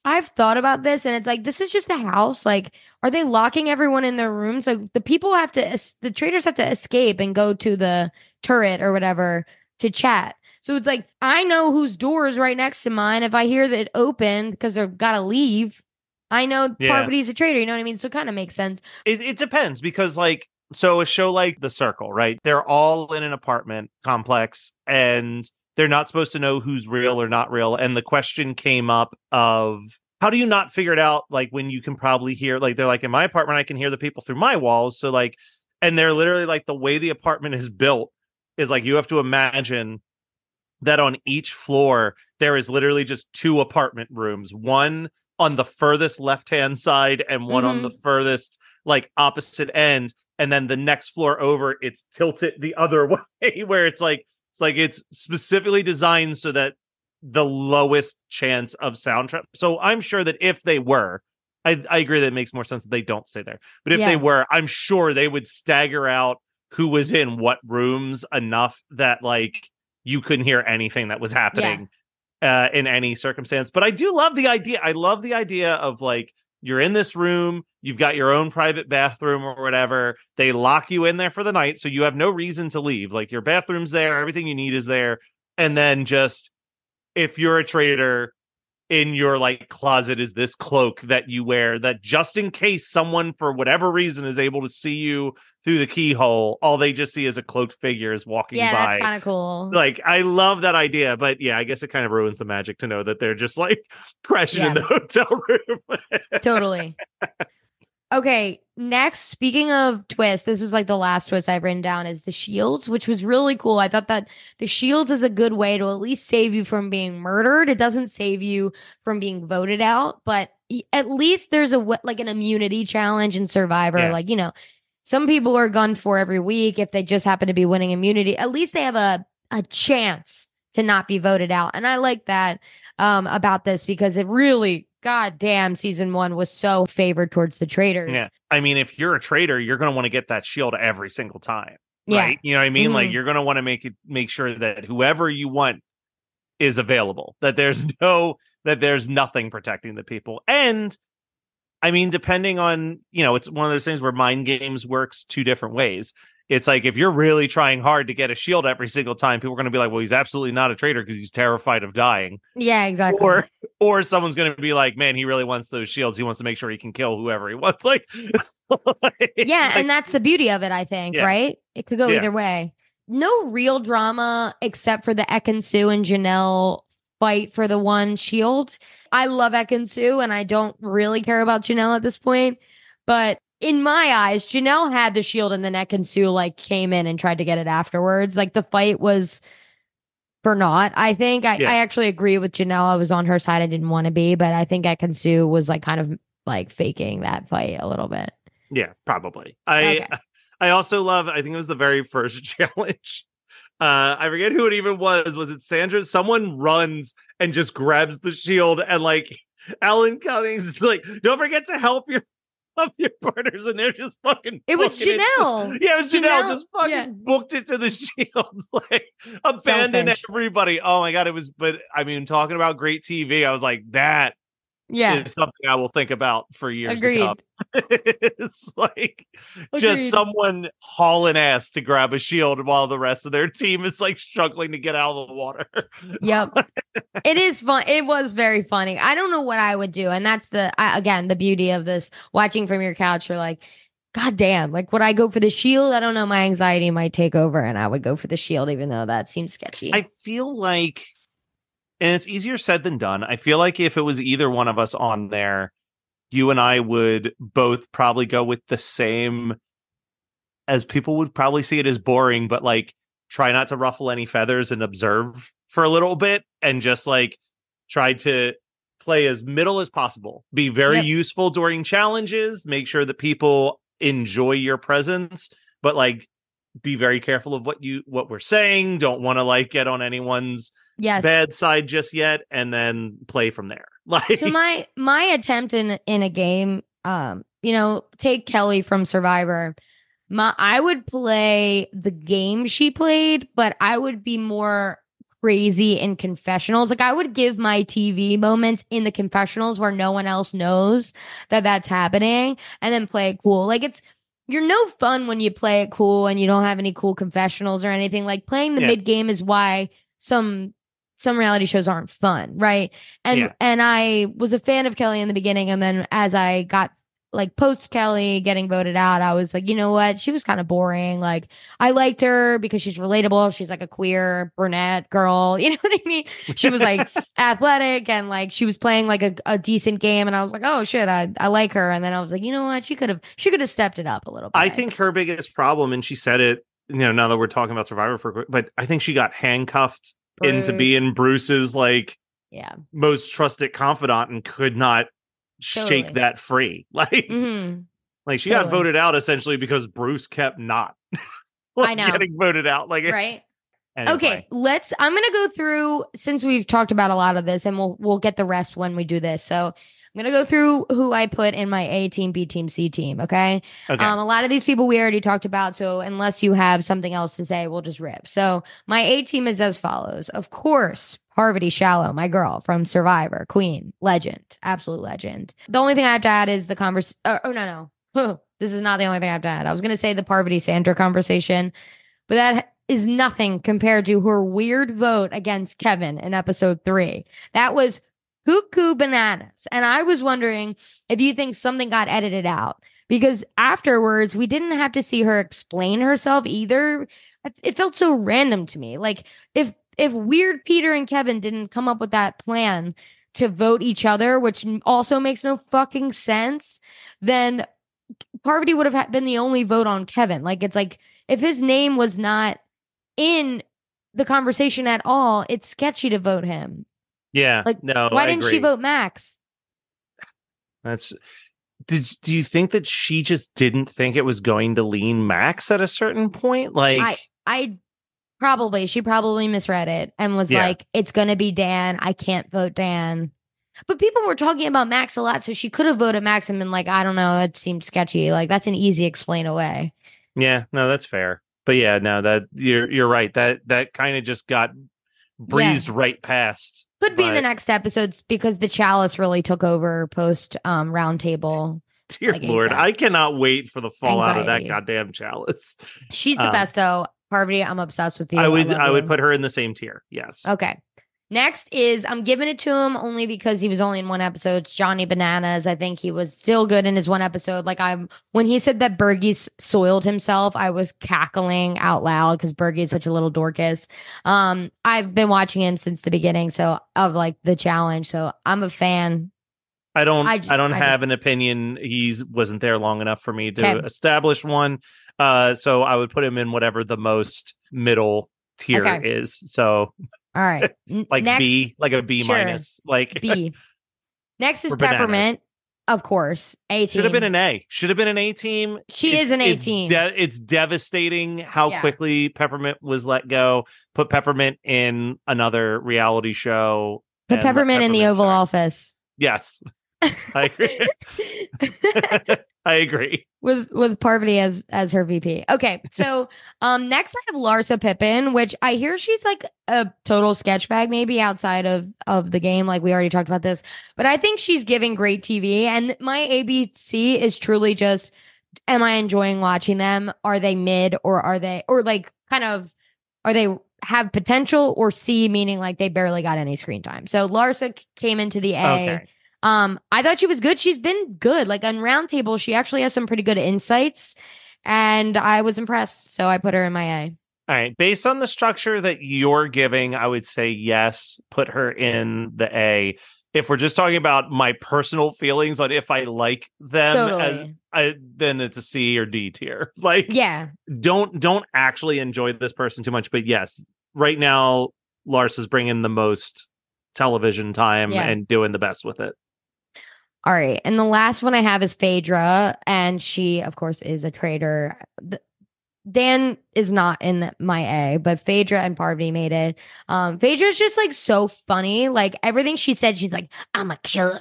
I've thought about this, and it's like, this is just a house. Like, are they locking everyone in their rooms? Like, the people have to, the traitors have to escape and go to the turret or whatever to chat. So it's like, I know whose door is right next to mine. If I hear that it opened because they've got to leave, I know yeah. Parvati's a traitor. You know what I mean? So it kind of makes sense. It, it depends because, like, so a show like The Circle, right? They're all in an apartment complex and they're not supposed to know who's real or not real. And the question came up of, how do you not figure it out? Like, when you can probably hear, like, they're like, in my apartment, I can hear the people through my walls. So like, and they're literally like, the way the apartment is built is like, you have to imagine that on each floor, there is literally just two apartment rooms, one on the furthest left-hand side and one mm-hmm. on the furthest, like, opposite end. And then the next floor over, it's tilted the other way, where it's like, it's like, it's specifically designed so that the lowest chance of sound trap. So I'm sure that if they were, I, I agree that it makes more sense that they don't stay there. But if yeah. they were, I'm sure they would stagger out who was in what rooms enough that, like, you couldn't hear anything that was happening yeah. uh, in any circumstance. But I do love the idea. I love the idea of, like, you're in this room, you've got your own private bathroom or whatever. They lock you in there for the night, so you have no reason to leave. Like, your bathroom's there, everything you need is there. And then just, if you're a traitor, in your, like, closet is this cloak that you wear that, just in case someone for whatever reason is able to see you through the keyhole, all they just see is a cloaked figure is walking yeah, by. Yeah, that's kind of cool. Like, I love that idea, but yeah, I guess it kind of ruins the magic to know that they're just, like, crashing yeah. in the hotel room. Totally. Okay, next, speaking of twists, this was like the last twist I've written down is the shields, which was really cool. I thought that the shields is a good way to at least save you from being murdered. It doesn't save you from being voted out, but at least there's a like an immunity challenge in Survivor. Yeah. Like, you know, some people are gunned for every week. If they just happen to be winning immunity, at least they have a, a chance to not be voted out. And I like that um, about this because it really... God damn, season one was so favored towards the traitors. Yeah. I mean, if you're a traitor, you're going to want to get that shield every single time. Yeah. Right? You know what I mean? Mm-hmm. Like, you're going to want to make it make sure that whoever you want is available, that there's no, that there's nothing protecting the people. And I mean, depending on, you know, it's one of those things where mind games works two different ways. It's like, if you're really trying hard to get a shield every single time, people are going to be like, well, he's absolutely not a traitor because he's terrified of dying. Yeah, exactly. Or or someone's going to be like, man, he really wants those shields. He wants to make sure he can kill whoever he wants. Like, like yeah, and that's the beauty of it, I think, yeah. right? It could go yeah. either way. No real drama except for the Ekin-Su and Janelle fight for the one shield. I love Ekin-Su, and I don't really care about Janelle at this point, but... in my eyes, Janelle had the shield in the neck and Sue like came in and tried to get it afterwards. Like the fight was for naught. I think I, yeah. I actually agree with Janelle. I was on her side. I didn't want to be, but I think Ekin Sue was like kind of like faking that fight a little bit. Yeah, probably. I okay. I also love, I think it was the very first challenge. Uh, I forget who it even was. Was it Sandra? Someone runs and just grabs the shield and like Alan Cummings is like, don't forget to help your Of your partners, and they're just fucking. It was Janelle. It to, yeah, it was Janelle, Janelle just fucking yeah. booked it to the shield, like abandoned Selfish. everybody. Oh my god, it was. But I mean, talking about great T V, I was like, that. Yeah, is something I will think about for years Agreed. to come. It's like Agreed. just someone hauling ass to grab a shield while the rest of their team is like struggling to get out of the water. Yep, it is fun. It was very funny. I don't know what I would do, and that's the I, again the beauty of this watching from your couch. You're like, God damn! Like, would I go for the shield? I don't know. My anxiety might take over, and I would go for the shield, even though that seems sketchy. I feel like. And it's easier said than done. I feel like if it was either one of us on there, you and I would both probably go with the same as people would probably see it as boring, but like try not to ruffle any feathers and observe for a little bit and just like try to play as middle as possible. Be very Yep. useful during challenges. Make sure that people enjoy your presence, but like be very careful of what you what we're saying. Don't want to like get on anyone's Yes. bad side just yet, and then play from there. Like so my my attempt in in a game, um, you know, take Kelly from Survivor. My I would play the game she played, but I would be more crazy in confessionals. Like I would give my T V moments in the confessionals where no one else knows that that's happening, and then play it cool. Like it's you're no fun when you play it cool and you don't have any cool confessionals or anything. Like playing the yeah. mid game is why some. Some reality shows aren't fun, right? And yeah. and I was a fan of Kelly in the beginning, and then as I got like post Kelly getting voted out, I was like, you know what? She was kind of boring. Like I liked her because she's relatable. She's like a queer brunette girl. You know what I mean? She was like athletic and like she was playing like a, a decent game. And I was like, oh shit, I, I like her. And then I was like, you know what? She could have she could have stepped it up a little bit. I think her biggest problem, and she said it, you know, now that we're talking about Survivor for, but I think she got handcuffed. Bruce. Into being Bruce's like yeah. most trusted confidant and could not totally. shake that free. Like, mm-hmm. like she totally. got voted out essentially because Bruce kept not like, I know. getting voted out. Like, right. Anyway. Okay, let's I'm going to go through since we've talked about a lot of this and we'll, we'll get the rest when we do this. So I'm going to go through who I put in my A team, B team, C team. Okay. okay. Um, a lot of these people we already talked about. So unless you have something else to say, we'll just rip. So my A team is as follows. Of course, Parvati Shallow, my girl from Survivor, Queen, legend, absolute legend. The only thing I have to add is the converse. Uh, oh, no, no. This is not the only thing I have to add. I was going to say the Parvati Sandra conversation, but that is nothing compared to her weird vote against Kevin in episode three. That was cuckoo bananas. And I was wondering if you think something got edited out because afterwards we didn't have to see her explain herself either. It felt so random to me. Like if if weird Peter and Kevin didn't come up with that plan to vote each other, which also makes no fucking sense, then Parvati would have been the only vote on Kevin. Like, it's like if his name was not in the conversation at all, it's sketchy to vote him. Yeah. Like, no, why I didn't agree. She vote Max? That's did do you think that she just didn't think it was going to lean Max at a certain point? Like I, I probably she probably misread it and was yeah. like, it's going to be Dan. I can't vote Dan. But people were talking about Max a lot, so she could have voted Max and been like, I don't know, it seemed sketchy. Like, that's an easy explain away. Yeah, no, that's fair. But yeah, no, that you're you're right. That that kind of just got breezed yeah. right past. Could but... be in the next episodes because the Chalice really took over post um, roundtable. Dear like, Lord, anxiety. I cannot wait for the fallout anxiety. of that goddamn Chalice. She's the um, best though, Parvati. I'm obsessed with you. I would I, I would you. put her in the same tier. Yes. Okay. Next is, I'm giving it to him only because he was only in one episode, Johnny Bananas. I think he was still good in his one episode. Like, I'm when he said that Bergie soiled himself, I was cackling out loud because Bergie is such a little dorcas. Um, I've been watching him since the beginning, so of like the challenge. So I'm a fan. I don't. I, just, I don't I have just, an opinion. He wasn't there long enough for me to okay. establish one. Uh, so I would put him in whatever the most middle tier okay. is. So. All right. Like Next, B, like a B sure. minus. Like B. Next is Peppermint, bananas. Of course. A team. Should have been an A. Should have been an A team. She it's, is an A team. It's, de- it's devastating how yeah. quickly Peppermint was let go. Put Peppermint in another reality show. Put Peppermint, Peppermint in the Oval show. Office. Yes. I agree. I agree. With with Parvati as as her V P. Okay, so um, next I have Larsa Pippen, which I hear she's like a total sketch bag, maybe outside of, of the game. Like, we already talked about this, but I think she's giving great T V. And my A B C is truly just, am I enjoying watching them? Are they mid or are they, or like kind of, are they have potential or C, meaning like they barely got any screen time. So Larsa came into the A. Okay. Um, I thought she was good. She's been good. Like, on Roundtable, she actually has some pretty good insights, and I was impressed. So I put her in my A. All right. Based on the structure that you're giving, I would say yes, put her in the A. If we're just talking about my personal feelings on if I like them, totally. as, I, then it's a C or D tier. Like, yeah, don't don't actually enjoy this person too much. But yes, right now, Lars is bringing the most television time yeah. and doing the best with it. All right. And the last one I have is Phaedra. And she, of course, is a traitor. The, Dan is not in the, my A, but Phaedra and Parvati made it. Um, Phaedra is just like so funny. Like, everything she said, she's like, I'm a killer.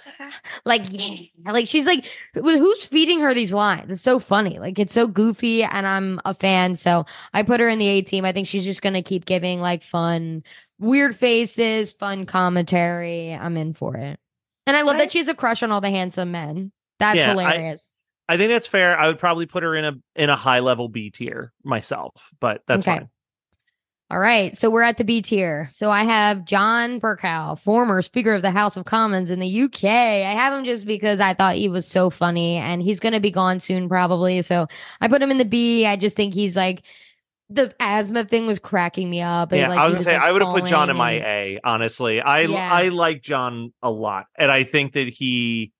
Like, yeah. Like, she's like, who's feeding her these lines? It's so funny. Like, it's so goofy. And I'm a fan. So I put her in the A team. I think she's just going to keep giving like fun, weird faces, fun commentary. I'm in for it. And I love that she has a crush on all the handsome men. That's yeah, hilarious. I, I think that's fair. I would probably put her in a in a high level B tier myself, but that's okay. fine. All right. So we're at the B tier. So I have John Bercow, former Speaker of the House of Commons in the U K. I have him just because I thought he was so funny, and he's going to be gone soon probably. So I put him in the B. I just think he's like, the asthma thing was cracking me up. And yeah, like, I was gonna was, say like, I would have put John in my and... A. Honestly, I yeah. I like John a lot, and I think that he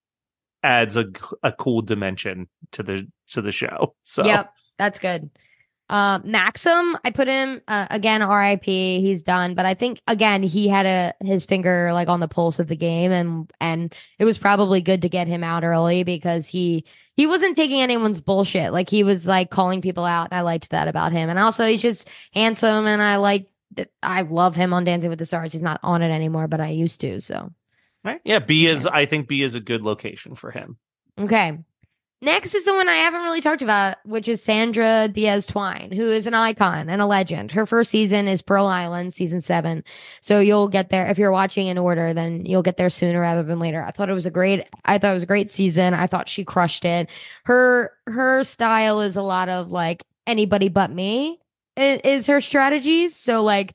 adds a a cool dimension to the to the show. So yep, that's good. Uh, Maxim, I put him uh, again. R I P. He's done, but I think again he had a his finger like on the pulse of the game, and and it was probably good to get him out early because he. He wasn't taking anyone's bullshit. Like, he was like calling people out. I liked that about him. And also, he's just handsome. And I like, I love him on Dancing with the Stars. He's not on it anymore, but I used to. So, right. Yeah. B is, yeah. I think B is a good location for him. Okay. Next is the one I haven't really talked about, which is Sandra Diaz-Twine, who is an icon and a legend. Her first season is Pearl Island, season seven. So you'll get there. If you're watching in order, then you'll get there sooner rather than later. I thought it was a great, I thought it was a great season. I thought she crushed it. Her, her style is a lot of like anybody but me is her strategies. So like,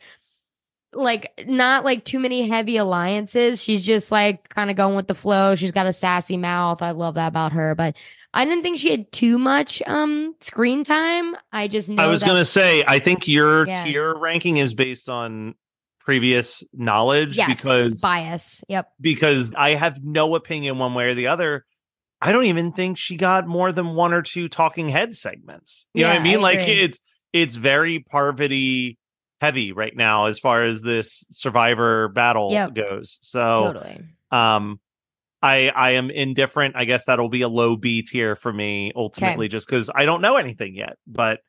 like not like too many heavy alliances. She's just like kind of going with the flow. She's got a sassy mouth. I love that about her, but I didn't think she had too much um, screen time. I just know I was going to say, I think your yeah. tier ranking is based on previous knowledge. Yes, because bias. Yep. Because I have no opinion one way or the other I don't even think she got more than one or two talking head segments. You yeah, know what I mean? I like agree. it's it's very Parvati heavy right now as far as this Survivor battle yep. goes. So totally. um I I am indifferent. I guess that'll be a low B tier for me ultimately, okay. just because I don't know anything yet. But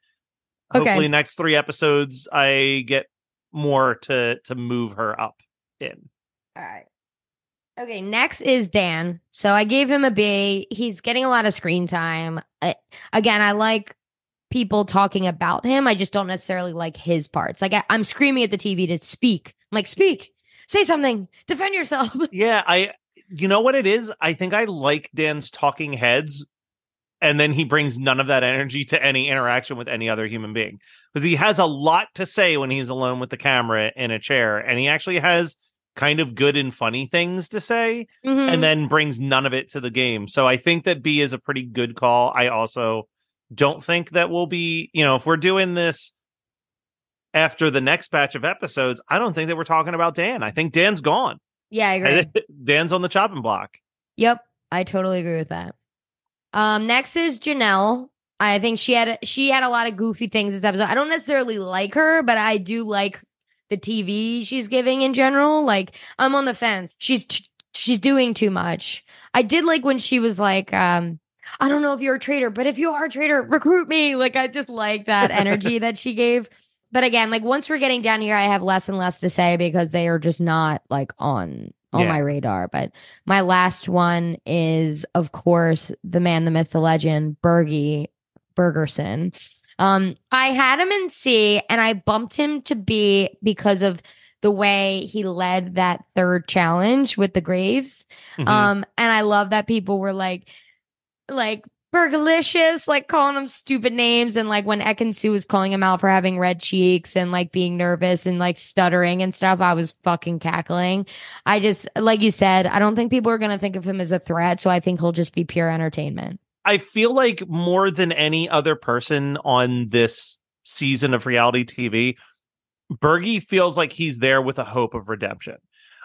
okay. hopefully next three episodes I get more to to move her up in. All right. Okay, next is Dan. So I gave him a B. He's getting a lot of screen time. I, again, I like people talking about him. I just don't necessarily like his parts. Like I, I'm screaming at the T V to speak. I'm like, speak, say something, defend yourself. Yeah, I. You know what it is? I think I like Dan's talking heads, and then he brings none of that energy to any interaction with any other human being because he has a lot to say when he's alone with the camera in a chair, and he actually has kind of good and funny things to say mm-hmm. and then brings none of it to the game. So I think that B is a pretty good call. I also don't think that we'll be, you know, if we're doing this after the next batch of episodes, I don't think that we're talking about Dan. I think Dan's gone. Yeah, I agree. I, Dan's on the chopping block. Yep. I totally agree with that. Um, next is Janelle. I think she had, she had a lot of goofy things this episode. I don't necessarily like her, but I do like the T V she's giving in general. Like, I'm on the fence. She's t- she's doing too much. I did like when she was like, um, I don't know if you're a traitor, but if you are a traitor, recruit me. Like, I just like that energy that she gave. But again, like, once we're getting down here, I have less and less to say because they are just not like on on yeah. my radar. But my last one is, of course, the man, the myth, the legend, Bergie Bergerson. Um, I had him in C and I bumped him to B because of the way he led that third challenge with the graves. Mm-hmm. Um, and I love that people were like, like Bergalicious, like calling him stupid names. And like when Ekin-Su was calling him out for having red cheeks and like being nervous and like stuttering and stuff, I was fucking cackling. I just, like you said, I don't think people are going to think of him as a threat. So I think he'll just be pure entertainment. I feel like more than any other person on this season of reality T V, Bergie feels like he's there with a hope of redemption.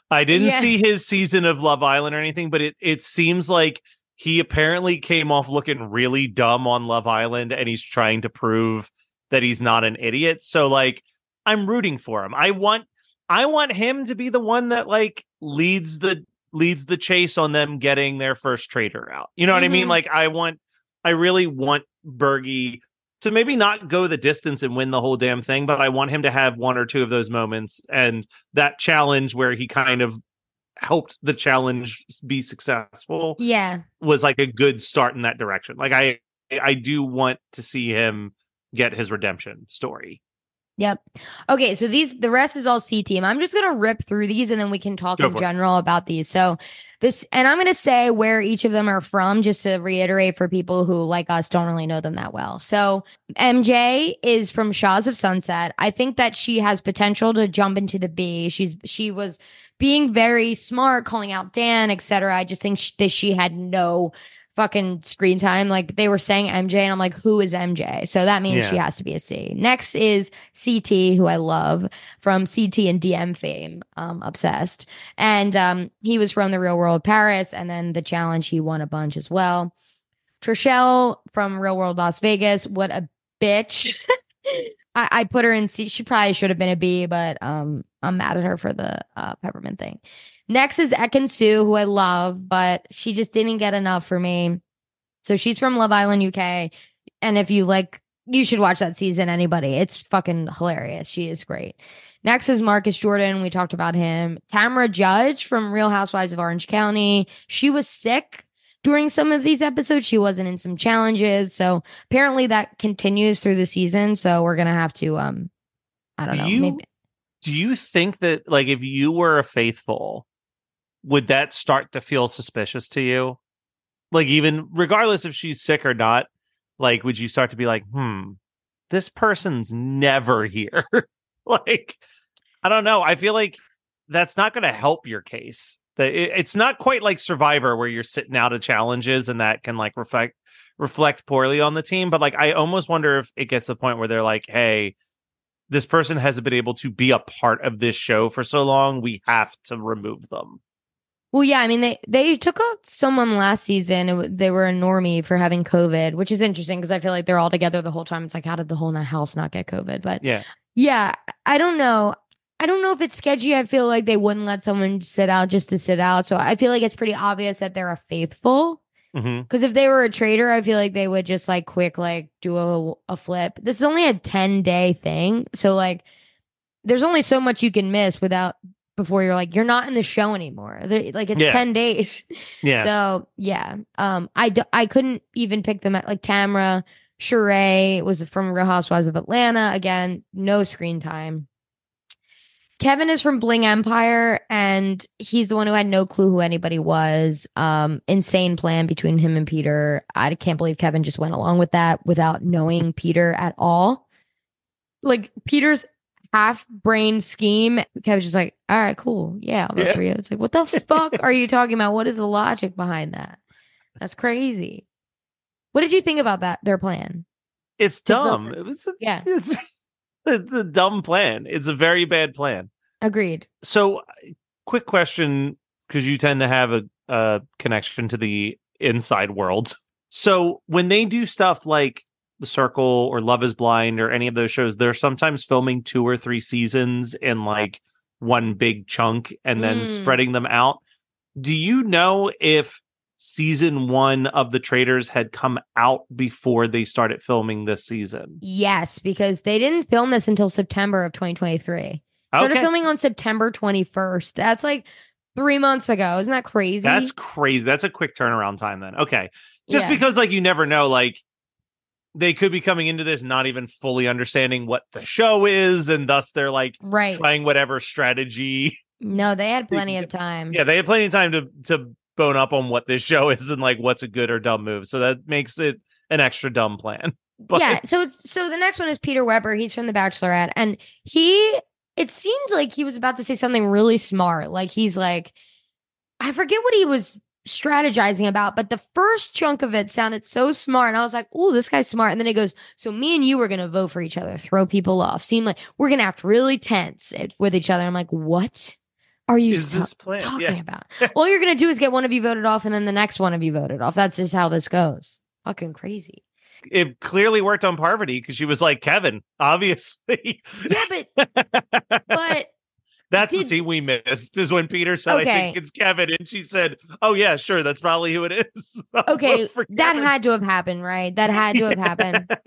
I didn't yeah. see his season of Love Island or anything, but it, it seems like he apparently came off looking really dumb on Love Island, and he's trying to prove that he's not an idiot. So, like, I'm rooting for him. I want I want him to be the one that, like, leads the... leads the chase on them getting their first traitor out. You know what mm-hmm. I mean? Like I want, I really want Bergie to maybe not go the distance and win the whole damn thing, but I want him to have one or two of those moments and that challenge where he kind of helped the challenge be successful. Yeah. Was like a good start in that direction. Like I, I do want to see him get his redemption story. Yep. Okay, so these the rest is all C team. I'm just gonna rip through these and then we can talk Go in general it. about these. So this, and I'm gonna say where each of them are from, just to reiterate for people who like us don't really know them that well. So M J is from Shaws of Sunset. I think that she has potential to jump into the B. She's she was being very smart, calling out Dan, et cetera. I just think she, that she had no fucking screen time. Like they were saying M J and I'm like, who is M J? So that means yeah. she has to be a C. Next is C T, who I love, from C T and D M fame, um obsessed, and um he was from The Real World Paris and then The Challenge. He won a bunch as well. Trishelle from Real World Las Vegas, what a bitch. I, I put her in C. She probably should have been a B, but um I'm mad at her for the uh Peppermint thing. Next is Ekin-Su, who I love, but she just didn't get enough for me. So she's from Love Island, U K. And if you like, you should watch that season, anybody. It's fucking hilarious. She is great. Next is Marcus Jordan. We talked about him. Tamra Judge from Real Housewives of Orange County. She was sick during some of these episodes. She wasn't in some challenges. So apparently that continues through the season. So we're going to have to, um, I don't do know. You, maybe. Do you think that, like, if you were a faithful, would that start to feel suspicious to you? Like, even regardless if she's sick or not, like, would you start to be like, hmm, this person's never here? Like, I don't know. I feel like that's not going to help your case. That it's not quite like Survivor where you're sitting out of challenges and that can like reflect, reflect poorly on the team. But like, I almost wonder if it gets to the point where they're like, hey, this person hasn't been able to be a part of this show for so long. We have to remove them. Well, yeah, I mean, they, they took out someone last season. They were a normie for having COVID, which is interesting because I feel like they're all together the whole time. It's like, how did the whole house not get COVID? But yeah, yeah, I don't know. I don't know if it's sketchy. I feel like they wouldn't let someone sit out just to sit out. So I feel like it's pretty obvious that they're a faithful. Because mm-hmm. if they were a traitor, I feel like they would just like quick like do a, a flip. This is only a ten day thing. So like there's only so much you can miss without... before you're like, you're not in the show anymore. They, like, it's yeah. ten days. Yeah. So, yeah. Um, I, d- I couldn't even pick them out. Like, Tamra, Sheree was from Real Housewives of Atlanta. Again, no screen time. Kevin is from Bling Empire, and he's the one who had no clue who anybody was. Um, insane plan between him and Peter. I can't believe Kevin just went along with that without knowing Peter at all. Like, Peter's half brain scheme. Kevin's just like, all right, cool. Yeah, I'll vote yeah. for you. It's like, what the fuck are you talking about? What is the logic behind that? That's crazy. What did you think about that? Their plan? It's dumb. It was a, yeah. It's, it's a dumb plan. It's a very bad plan. Agreed. So quick question, because you tend to have a, a connection to the inside world. So when they do stuff like The Circle or Love is Blind or any of those shows, they're sometimes filming two or three seasons in like one big chunk and then mm. spreading them out. Do you know if season one of The Traitors had come out before they started filming this season? Yes, because they didn't film this until September of twenty twenty-three. Started okay. filming on September twenty-first. That's like three months ago. Isn't that crazy? That's crazy. That's a quick turnaround time then. Okay. Just yeah. because like you never know, like they could be coming into this not even fully understanding what the show is, and thus they're like right. trying whatever strategy. No, they had plenty of time. Yeah, they had plenty of time to to bone up on what this show is and like what's a good or dumb move. So that makes it an extra dumb plan. But yeah, so it's, so the next one is Peter Weber. He's from The Bachelorette, and he it seems like he was about to say something really smart. Like he's like, I forget what he was strategizing about, but the first chunk of it sounded so smart, and I was like, oh, this guy's smart. And then it goes, so me and you were gonna vote for each other, throw people off, seem like we're gonna act really tense with each other. I'm like, what are you ta- talking yeah. about? All you're gonna do is get one of you voted off and then the next one of you voted off. That's just how this goes. Fucking crazy. It clearly worked on Parvati because she was like, Kevin, obviously. Yeah, but but that's did, the scene we missed is when Peter said, okay, I think it's Kevin. And she said, oh, yeah, sure. That's probably who it is. I'll okay. That had to have happened, right? That had to have yeah. happened.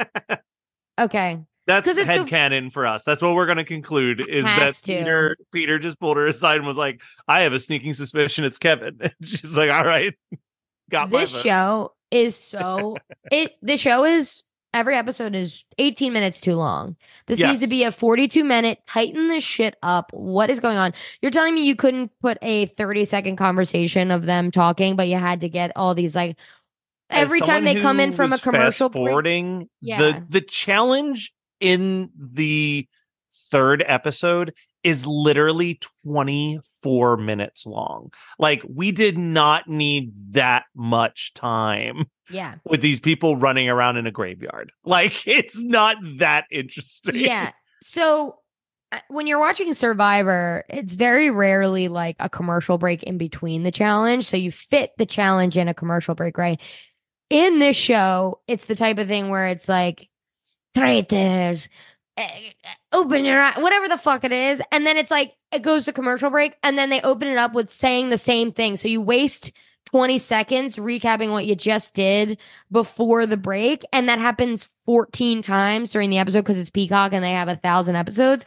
Okay. That's headcanon a- for us. That's what we're going to conclude is that to. Peter Peter just pulled her aside and was like, I have a sneaking suspicion it's Kevin. And she's like, all right. Got my vote. This show is so it. The show is. Every episode is eighteen minutes too long. This yes. needs to be a forty-two minute. Tighten this shit up. What is going on? You're telling me you couldn't put a thirty second conversation of them talking, but you had to get all these like every time they come in from a commercial forwarding. Yeah. The the challenge in the third episode is literally twenty-four minutes long. Like, we did not need that much time. Yeah. With these people running around in a graveyard. Like, it's not that interesting. Yeah. So when you're watching Survivor, it's very rarely like a commercial break in between the challenge. So you fit the challenge in a commercial break, right? In this show, it's the type of thing where it's like, traitors, open your eye, whatever the fuck it is. And then it's like, it goes to commercial break. And then they open it up with saying the same thing. So you waste twenty seconds recapping what you just did before the break, and that happens fourteen times during the episode because it's Peacock and they have a thousand episodes.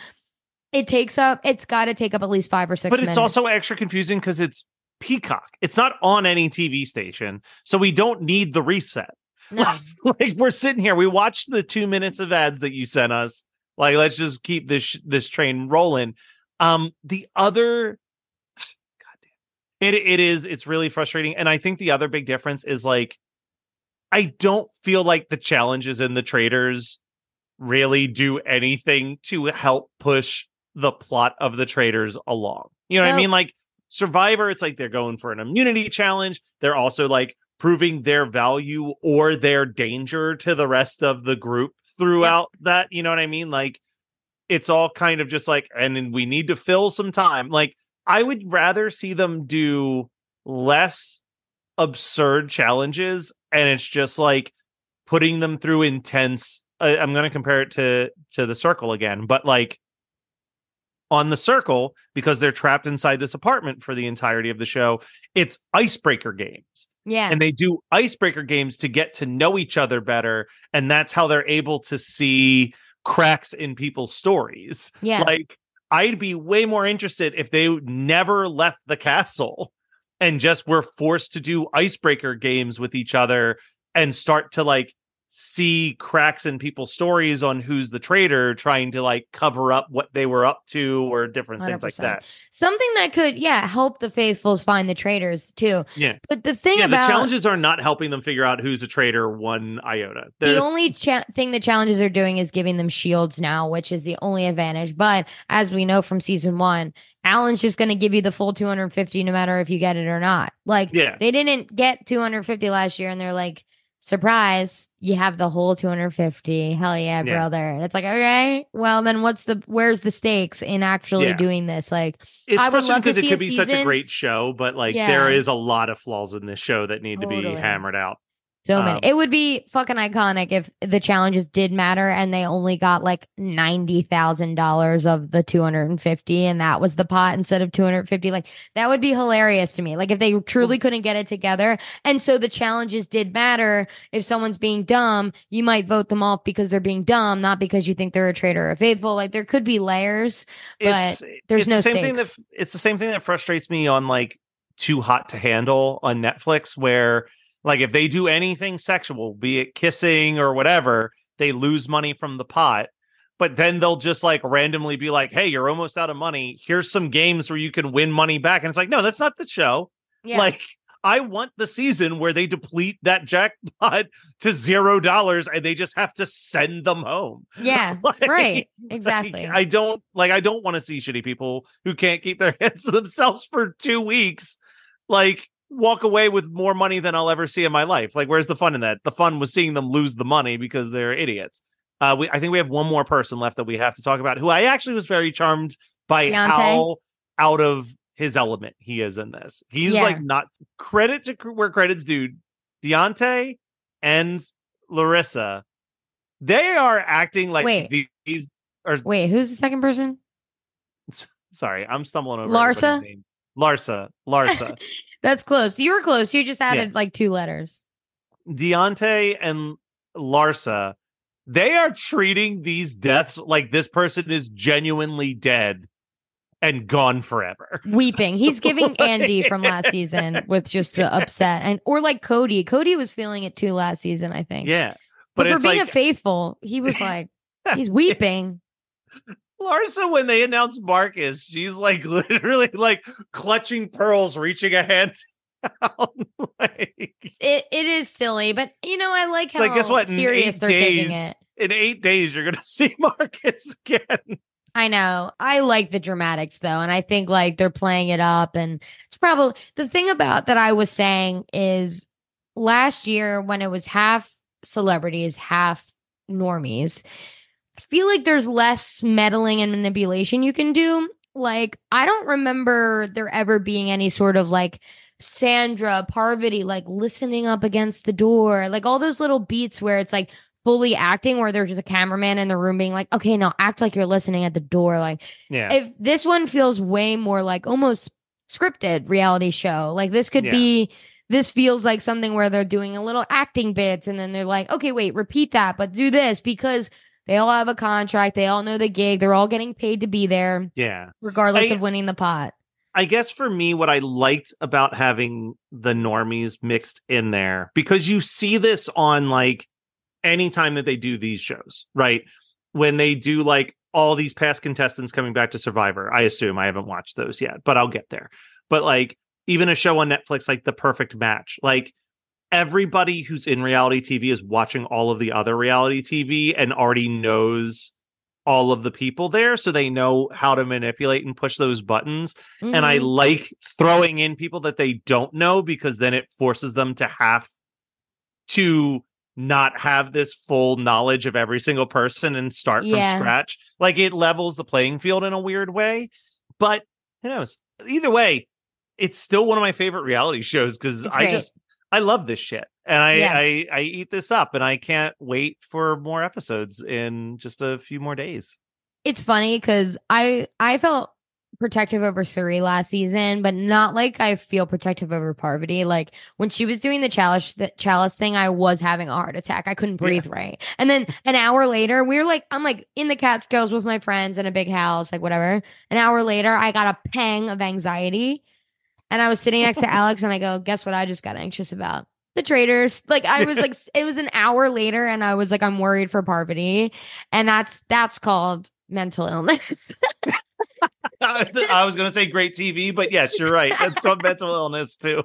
It takes up, it's got to take up at least five or six but minutes. It's also extra confusing because it's Peacock. It's not on any T V station, so we don't need the reset. No. Like, like we're sitting here, we watched the two minutes of ads that you sent us. Like, let's just keep this this train rolling. Um, the other. It It is. It's really frustrating. And I think the other big difference is like, I don't feel like the challenges in the Traitors really do anything to help push the plot of the Traitors along. You know no. what I mean? Like Survivor, it's like they're going for an immunity challenge. They're also like proving their value or their danger to the rest of the group throughout yeah. that. You know what I mean? Like it's all kind of just like, and we need to fill some time. Like, I would rather see them do less absurd challenges, and it's just like putting them through intense. I, I'm going to compare it to to The Circle again, but like on The Circle, because they're trapped inside this apartment for the entirety of the show, it's icebreaker games. Yeah. And they do icebreaker games to get to know each other better. And that's how they're able to see cracks in people's stories. Yeah. Like, I'd be way more interested if they never left the castle and just were forced to do icebreaker games with each other and start to like see cracks in people's stories on who's the traitor, trying to like cover up what they were up to or different one hundred percent things like that. Something that could, yeah, help the faithfuls find the traitors too. Yeah. But the thing yeah, about... the challenges are not helping them figure out who's a traitor one iota. That's... The only cha- thing the challenges are doing is giving them shields now, which is the only advantage. But as we know from season one, Alan's just going to give you the full two hundred fifty no matter if you get it or not. Like, yeah. They didn't get two hundred fifty last year and they're like, surprise, you have the whole two hundred fifty. Hell yeah, brother. Yeah. And it's like, okay, well, then what's the, where's the stakes in actually yeah. doing this? Like, it's I would love because to see it could be season. Such a great show, but like, yeah. there is a lot of flaws in this show that need totally. To be hammered out. So um, many. It would be fucking iconic if the challenges did matter and they only got like ninety thousand dollars of the two hundred fifty and that was the pot instead of two hundred fifty. Like, that would be hilarious to me. Like, if they truly couldn't get it together. And so the challenges did matter. If someone's being dumb, you might vote them off because they're being dumb, not because you think they're a traitor or a faithful. Like, there could be layers, but it's, there's it's no the same thing that it's the same thing that frustrates me on like Too Hot to Handle on Netflix, where like, if they do anything sexual, be it kissing or whatever, they lose money from the pot. But then they'll just like randomly be like, hey, you're almost out of money. Here's some games where you can win money back. And it's like, no, that's not the show. Yeah. Like, I want the season where they deplete that jackpot to zero dollars and they just have to send them home. Yeah, like, right. Exactly. Like, I don't like I don't want to see shitty people who can't keep their hands to themselves for two weeks. Like, walk away with more money than I'll ever see in my life. Like, where's the fun in that? The fun was seeing them lose the money because they're idiots. Uh, we, I think we have one more person left that we have to talk about, who I actually was very charmed by Deontay. How out of his element he is in this. He's yeah. like not credit to where credit's due. Deontay and Larsa, they are acting like wait. these are. Wait, who's the second person? Sorry, I'm stumbling over Larsa. Name. Larsa, Larsa. That's close. You were close. You just added yeah. like two letters. Deontay and Larsa, they are treating these deaths like this person is genuinely dead and gone forever. Weeping. He's giving Andy from last season with just the upset. And or like Cody. Cody was feeling it too last season, I think. Yeah. But, but for it's being like, a faithful, he was like, he's weeping. Larsa, when they announced Marcus, she's like literally like clutching pearls, reaching a hand down. Like, it it is silly, but you know, I like how like, guess what? Serious they're days, taking it. In eight days, you're gonna see Marcus again. I know. I like the dramatics though, and I think like they're playing it up, and it's probably the thing about that I was saying is last year when it was half celebrities, half normies. I feel like there's less meddling and manipulation you can do. Like, I don't remember there ever being any sort of like Sandra, Parvati, like listening up against the door, like all those little beats where it's like fully acting, where there's the cameraman in the room being like, okay, no, act like you're listening at the door. Like, yeah. If this one feels way more like almost scripted reality show, like this could yeah. be. This feels like something where they're doing a little acting bits and then they're like, okay, wait, repeat that, but do this because. They all have a contract. They all know the gig. They're all getting paid to be there. Yeah. Regardless I, of winning the pot. I guess for me, what I liked about having the normies mixed in there, because you see this on like any time that they do these shows, right? When they do like all these past contestants coming back to Survivor, I assume I haven't watched those yet, but I'll get there. But like even a show on Netflix, like The Perfect Match, like everybody who's in reality T V is watching all of the other reality T V and already knows all of the people there. So they know how to manipulate and push those buttons. Mm-hmm. And I like throwing in people that they don't know, because then it forces them to have to not have this full knowledge of every single person and start yeah. from scratch. Like, it levels the playing field in a weird way, but who knows? Either way, it's still one of my favorite reality shows because I just I love this shit. And I, yeah. I I eat this up, and I can't wait for more episodes in just a few more days. It's funny because I I felt protective over Suri last season, but not like I feel protective over Parvati. Like when she was doing the chalice the chalice thing, I was having a heart attack. I couldn't breathe yeah. right. And then an hour later, we were like, I'm like in the Catskills with my friends in a big house, like whatever. An hour later, I got a pang of anxiety, and I was sitting next to Alex, and I go, guess what? I just got anxious about the traitors. Like I was like, it was an hour later, and I was like, I'm worried for Parvati, and that's that's called mental illness. I was going to say great T V, but yes, you're right. That's called mental illness too.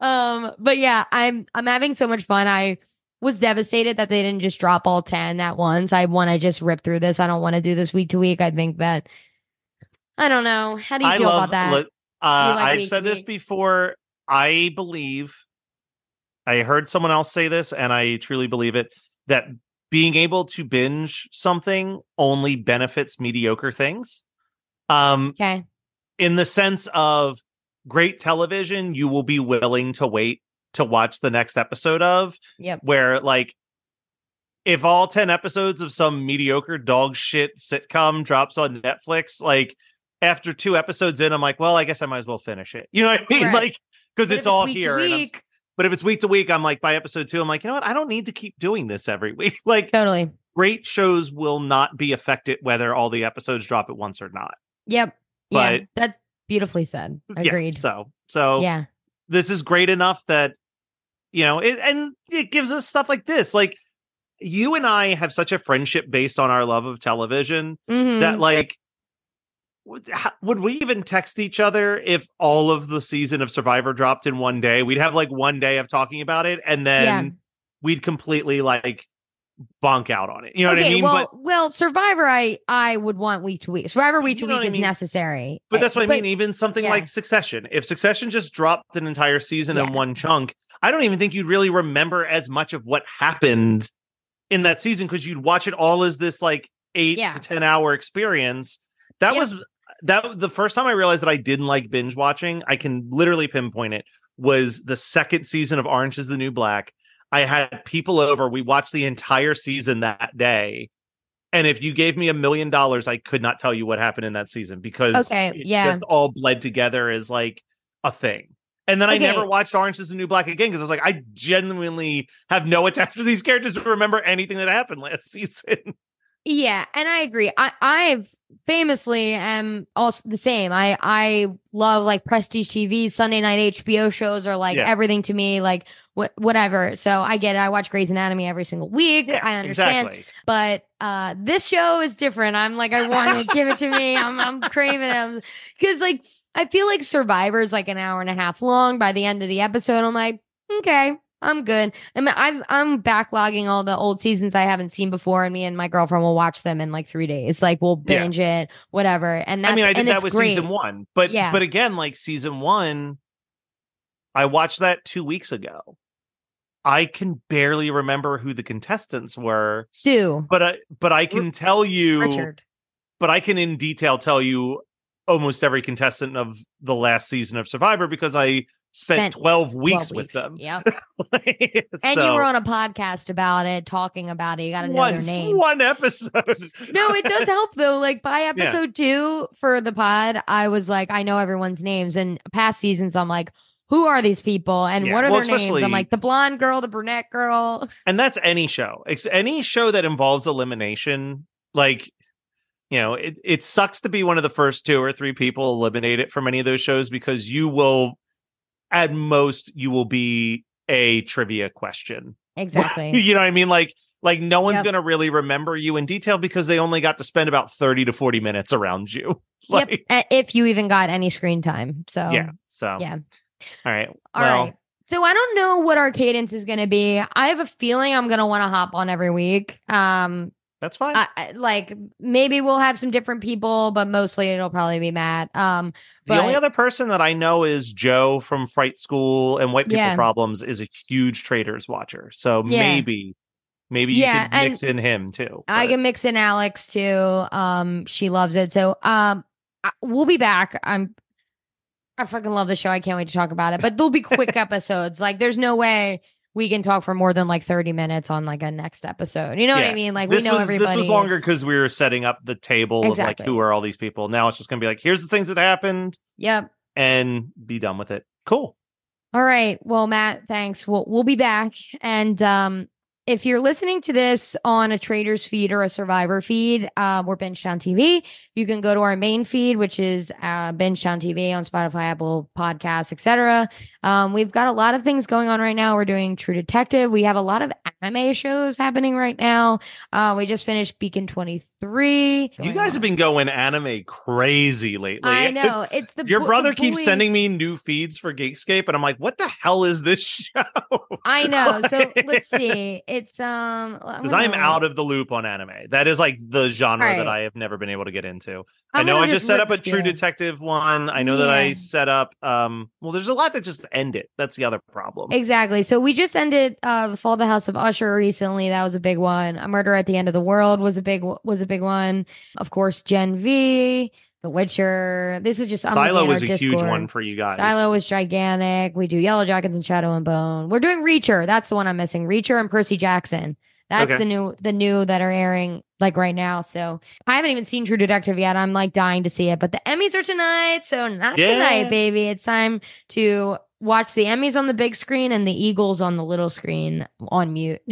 Um, but yeah, I'm I'm having so much fun. I was devastated that they didn't just drop all ten at once. I want to just rip through this. I don't want to do this week to week. I think that I don't know. How do you I feel love, about that? Look, uh, like I've said this before. I believe I heard someone else say this, and I truly believe it, that being able to binge something only benefits mediocre things. Um, okay. In the sense of great television, you will be willing to wait to watch the next episode of. Yep. Where, like, if all ten episodes of some mediocre dog shit sitcom drops on Netflix, like, after two episodes in, I'm like, well, I guess I might as well finish it. You know what I mean? Right. Like, because it's all here. But if it's week to week, I'm like, by episode two, I'm like, you know what? I don't need to keep doing this every week. Like, totally. Great shows will not be affected whether all the episodes drop at once or not. Yep. But, yeah. That's beautifully said. Agreed. Yeah, so, so yeah, this is great enough that, you know, it, and it gives us stuff like this. Like, you and I have such a friendship based on our love of television mm-hmm. that, like, would we even text each other if all of the season of Survivor dropped in one day? We'd have like one day of talking about it, and then yeah. we'd completely like bonk out on it. You know okay, what I mean? Well, but, well, Survivor, I I would want week to week. Survivor week to week is mean? necessary. But that's what but, I mean. Even something yeah. like Succession. If Succession just dropped an entire season yeah. in one chunk, I don't even think you'd really remember as much of what happened in that season because you'd watch it all as this like eight yeah. to ten hour experience. That yeah. was that the first time I realized that I didn't like binge watching. I can literally pinpoint it, was the second season of Orange is the New Black. I had people over. We watched the entire season that day. And if you gave me a million dollars, I could not tell you what happened in that season because okay, it yeah. just all bled together as like a thing. And then okay. I never watched Orange is the New Black again because I was like, I genuinely have no attachment to these characters to remember anything that happened last season. Yeah, and I agree. I I've famously am also the same. I I love like prestige T V, Sunday night H B O shows are like yeah. everything to me, like wh- whatever. So I get it. I watch Grey's Anatomy every single week. Yeah, I understand. Exactly. But uh, this show is different. I'm like, I want to give it to me. I'm I'm craving it because like I feel like Survivor is like an hour and a half long. By the end of the episode, I'm like, okay. I'm good. I mean, I'm I'm backlogging all the old seasons I haven't seen before, and me and my girlfriend will watch them in like three days. Like we'll binge yeah. it, whatever. And that's, I mean, I think that was great. Season one, but yeah. but again, like season one, I watched that two weeks ago. I can barely remember who the contestants were, Sue, but I but I can R- tell you, Richard, but I can in detail tell you almost every contestant of the last season of Survivor because I. Spent twelve weeks, twelve weeks with them. Yeah. like, and so. You were on a podcast about it, talking about it. You got to know Once, their names. One episode. No, it does help, though. Like, by episode yeah. two for the pod, I was like, I know everyone's names. And past seasons, I'm like, who are these people? And yeah. what are well, their names? I'm like, the blonde girl, the brunette girl. And that's any show. It's any show that involves elimination, like... You know, it, it sucks to be one of the first two or three people eliminated from any of those shows because you will, at most, you will be a trivia question. Exactly. You know what I mean? Like, like no one's yep. going to really remember you in detail because they only got to spend about thirty to forty minutes around you. Like, yep. If you even got any screen time. So, yeah. So, yeah. All right. All well, right. So I don't know what our cadence is going to be. I have a feeling I'm going to want to hop on every week. Um, That's fine. Uh, like maybe we'll have some different people, but mostly it'll probably be Matt. Um, but the only other person that I know is Joe from Fright School and White People yeah. Problems is a huge Traitors watcher. So yeah. maybe, maybe yeah, you can mix in him too. But. I can mix in Alex too. Um, she loves it. So um, I, we'll be back. I'm I fucking love the show. I can't wait to talk about it. But they'll be quick episodes. Like, there's no way we can talk for more than like thirty minutes on like a next episode. You know yeah. what I mean? Like, this we know was, everybody. This was longer because we were setting up the table exactly. of like, who are all these people? Now it's just going to be like, here's the things that happened. Yep. And be done with it. Cool. All right. Well, Matt, thanks. We'll, we'll be back. And um, if you're listening to this on a Traders feed or a Survivor feed, uh, we're Benchtown T V. You can go to our main feed, which is uh, Benchtown T V on Spotify, Apple Podcasts, et cetera. Um, we've got a lot of things going on right now. We're doing True Detective. We have a lot of anime shows happening right now. Uh, we just finished Beacon twenty-three. You guys on. have been going anime crazy lately. I know. It's the Your bo- brother the keeps sending me new feeds for Geekscape, and I'm like, what the hell is this show? I know. Like... So let's see. It It's um because I'm, I'm out of the loop on anime. That is like the genre right. that I have never been able to get into. I'm I know I just, just set up a True Detective one. I know yeah. that I set up um well, there's a lot that just end it. That's the other problem. Exactly. So we just ended uh The Fall of the House of Usher recently. That was a big one. A Murder at the End of the World was a big was a big one. Of course, Gen V. The Witcher. This is just Silo was a Discord. Huge one for you guys. Silo was gigantic. We do Yellow Jackets and Shadow and Bone. We're doing Reacher. That's the one I'm missing. Reacher and Percy Jackson. That's okay. the new the new that are airing like right now. So I haven't even seen True Detective yet. I'm like dying to see it. But the Emmys are tonight, so not yeah. tonight, baby. It's time to watch the Emmys on the big screen and the Eagles on the little screen on mute.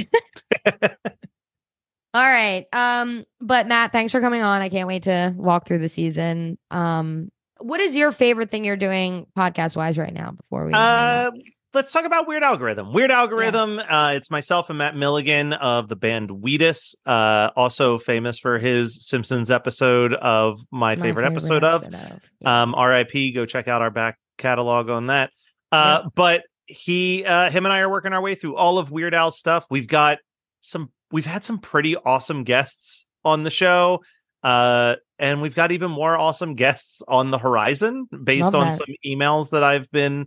All right. Um, but Matt, thanks for coming on. I can't wait to walk through the season. Um, what is your favorite thing you're doing podcast wise right now before we uh, let's talk about Weird Algorithm. Weird Algorithm. Yeah. Uh, it's myself and Matt Milligan of the band Wheatus, uh, also famous for his Simpsons episode of my, my favorite, favorite episode, episode of, of. Yeah. Um, R I P. Go check out our back catalog on that. Uh, yeah. But he uh, him and I are working our way through all of Weird Al's stuff. We've got some We've had some pretty awesome guests on the show, uh, and we've got even more awesome guests on the horizon based on some emails that I've been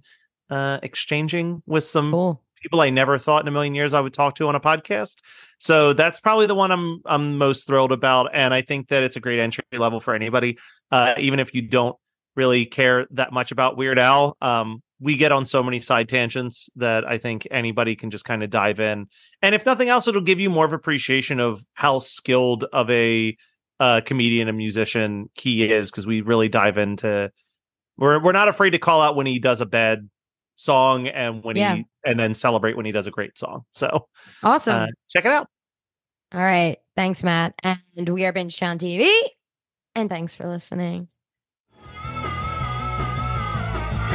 uh, exchanging with some cool. people I never thought in a million years I would talk to on a podcast. So that's probably the one I'm I'm most thrilled about, and I think that it's a great entry level for anybody, uh, even if you don't really care that much about Weird Al. Um, we get on so many side tangents that I think anybody can just kind of dive in. And if nothing else, it'll give you more of appreciation of how skilled of a uh, comedian and musician he is. Cause we really dive into, we're, we're not afraid to call out when he does a bad song and when yeah. he, and then celebrate when he does a great song. So awesome. Uh, check it out. All right. Thanks, Matt. And we are Benchtown T V, and thanks for listening.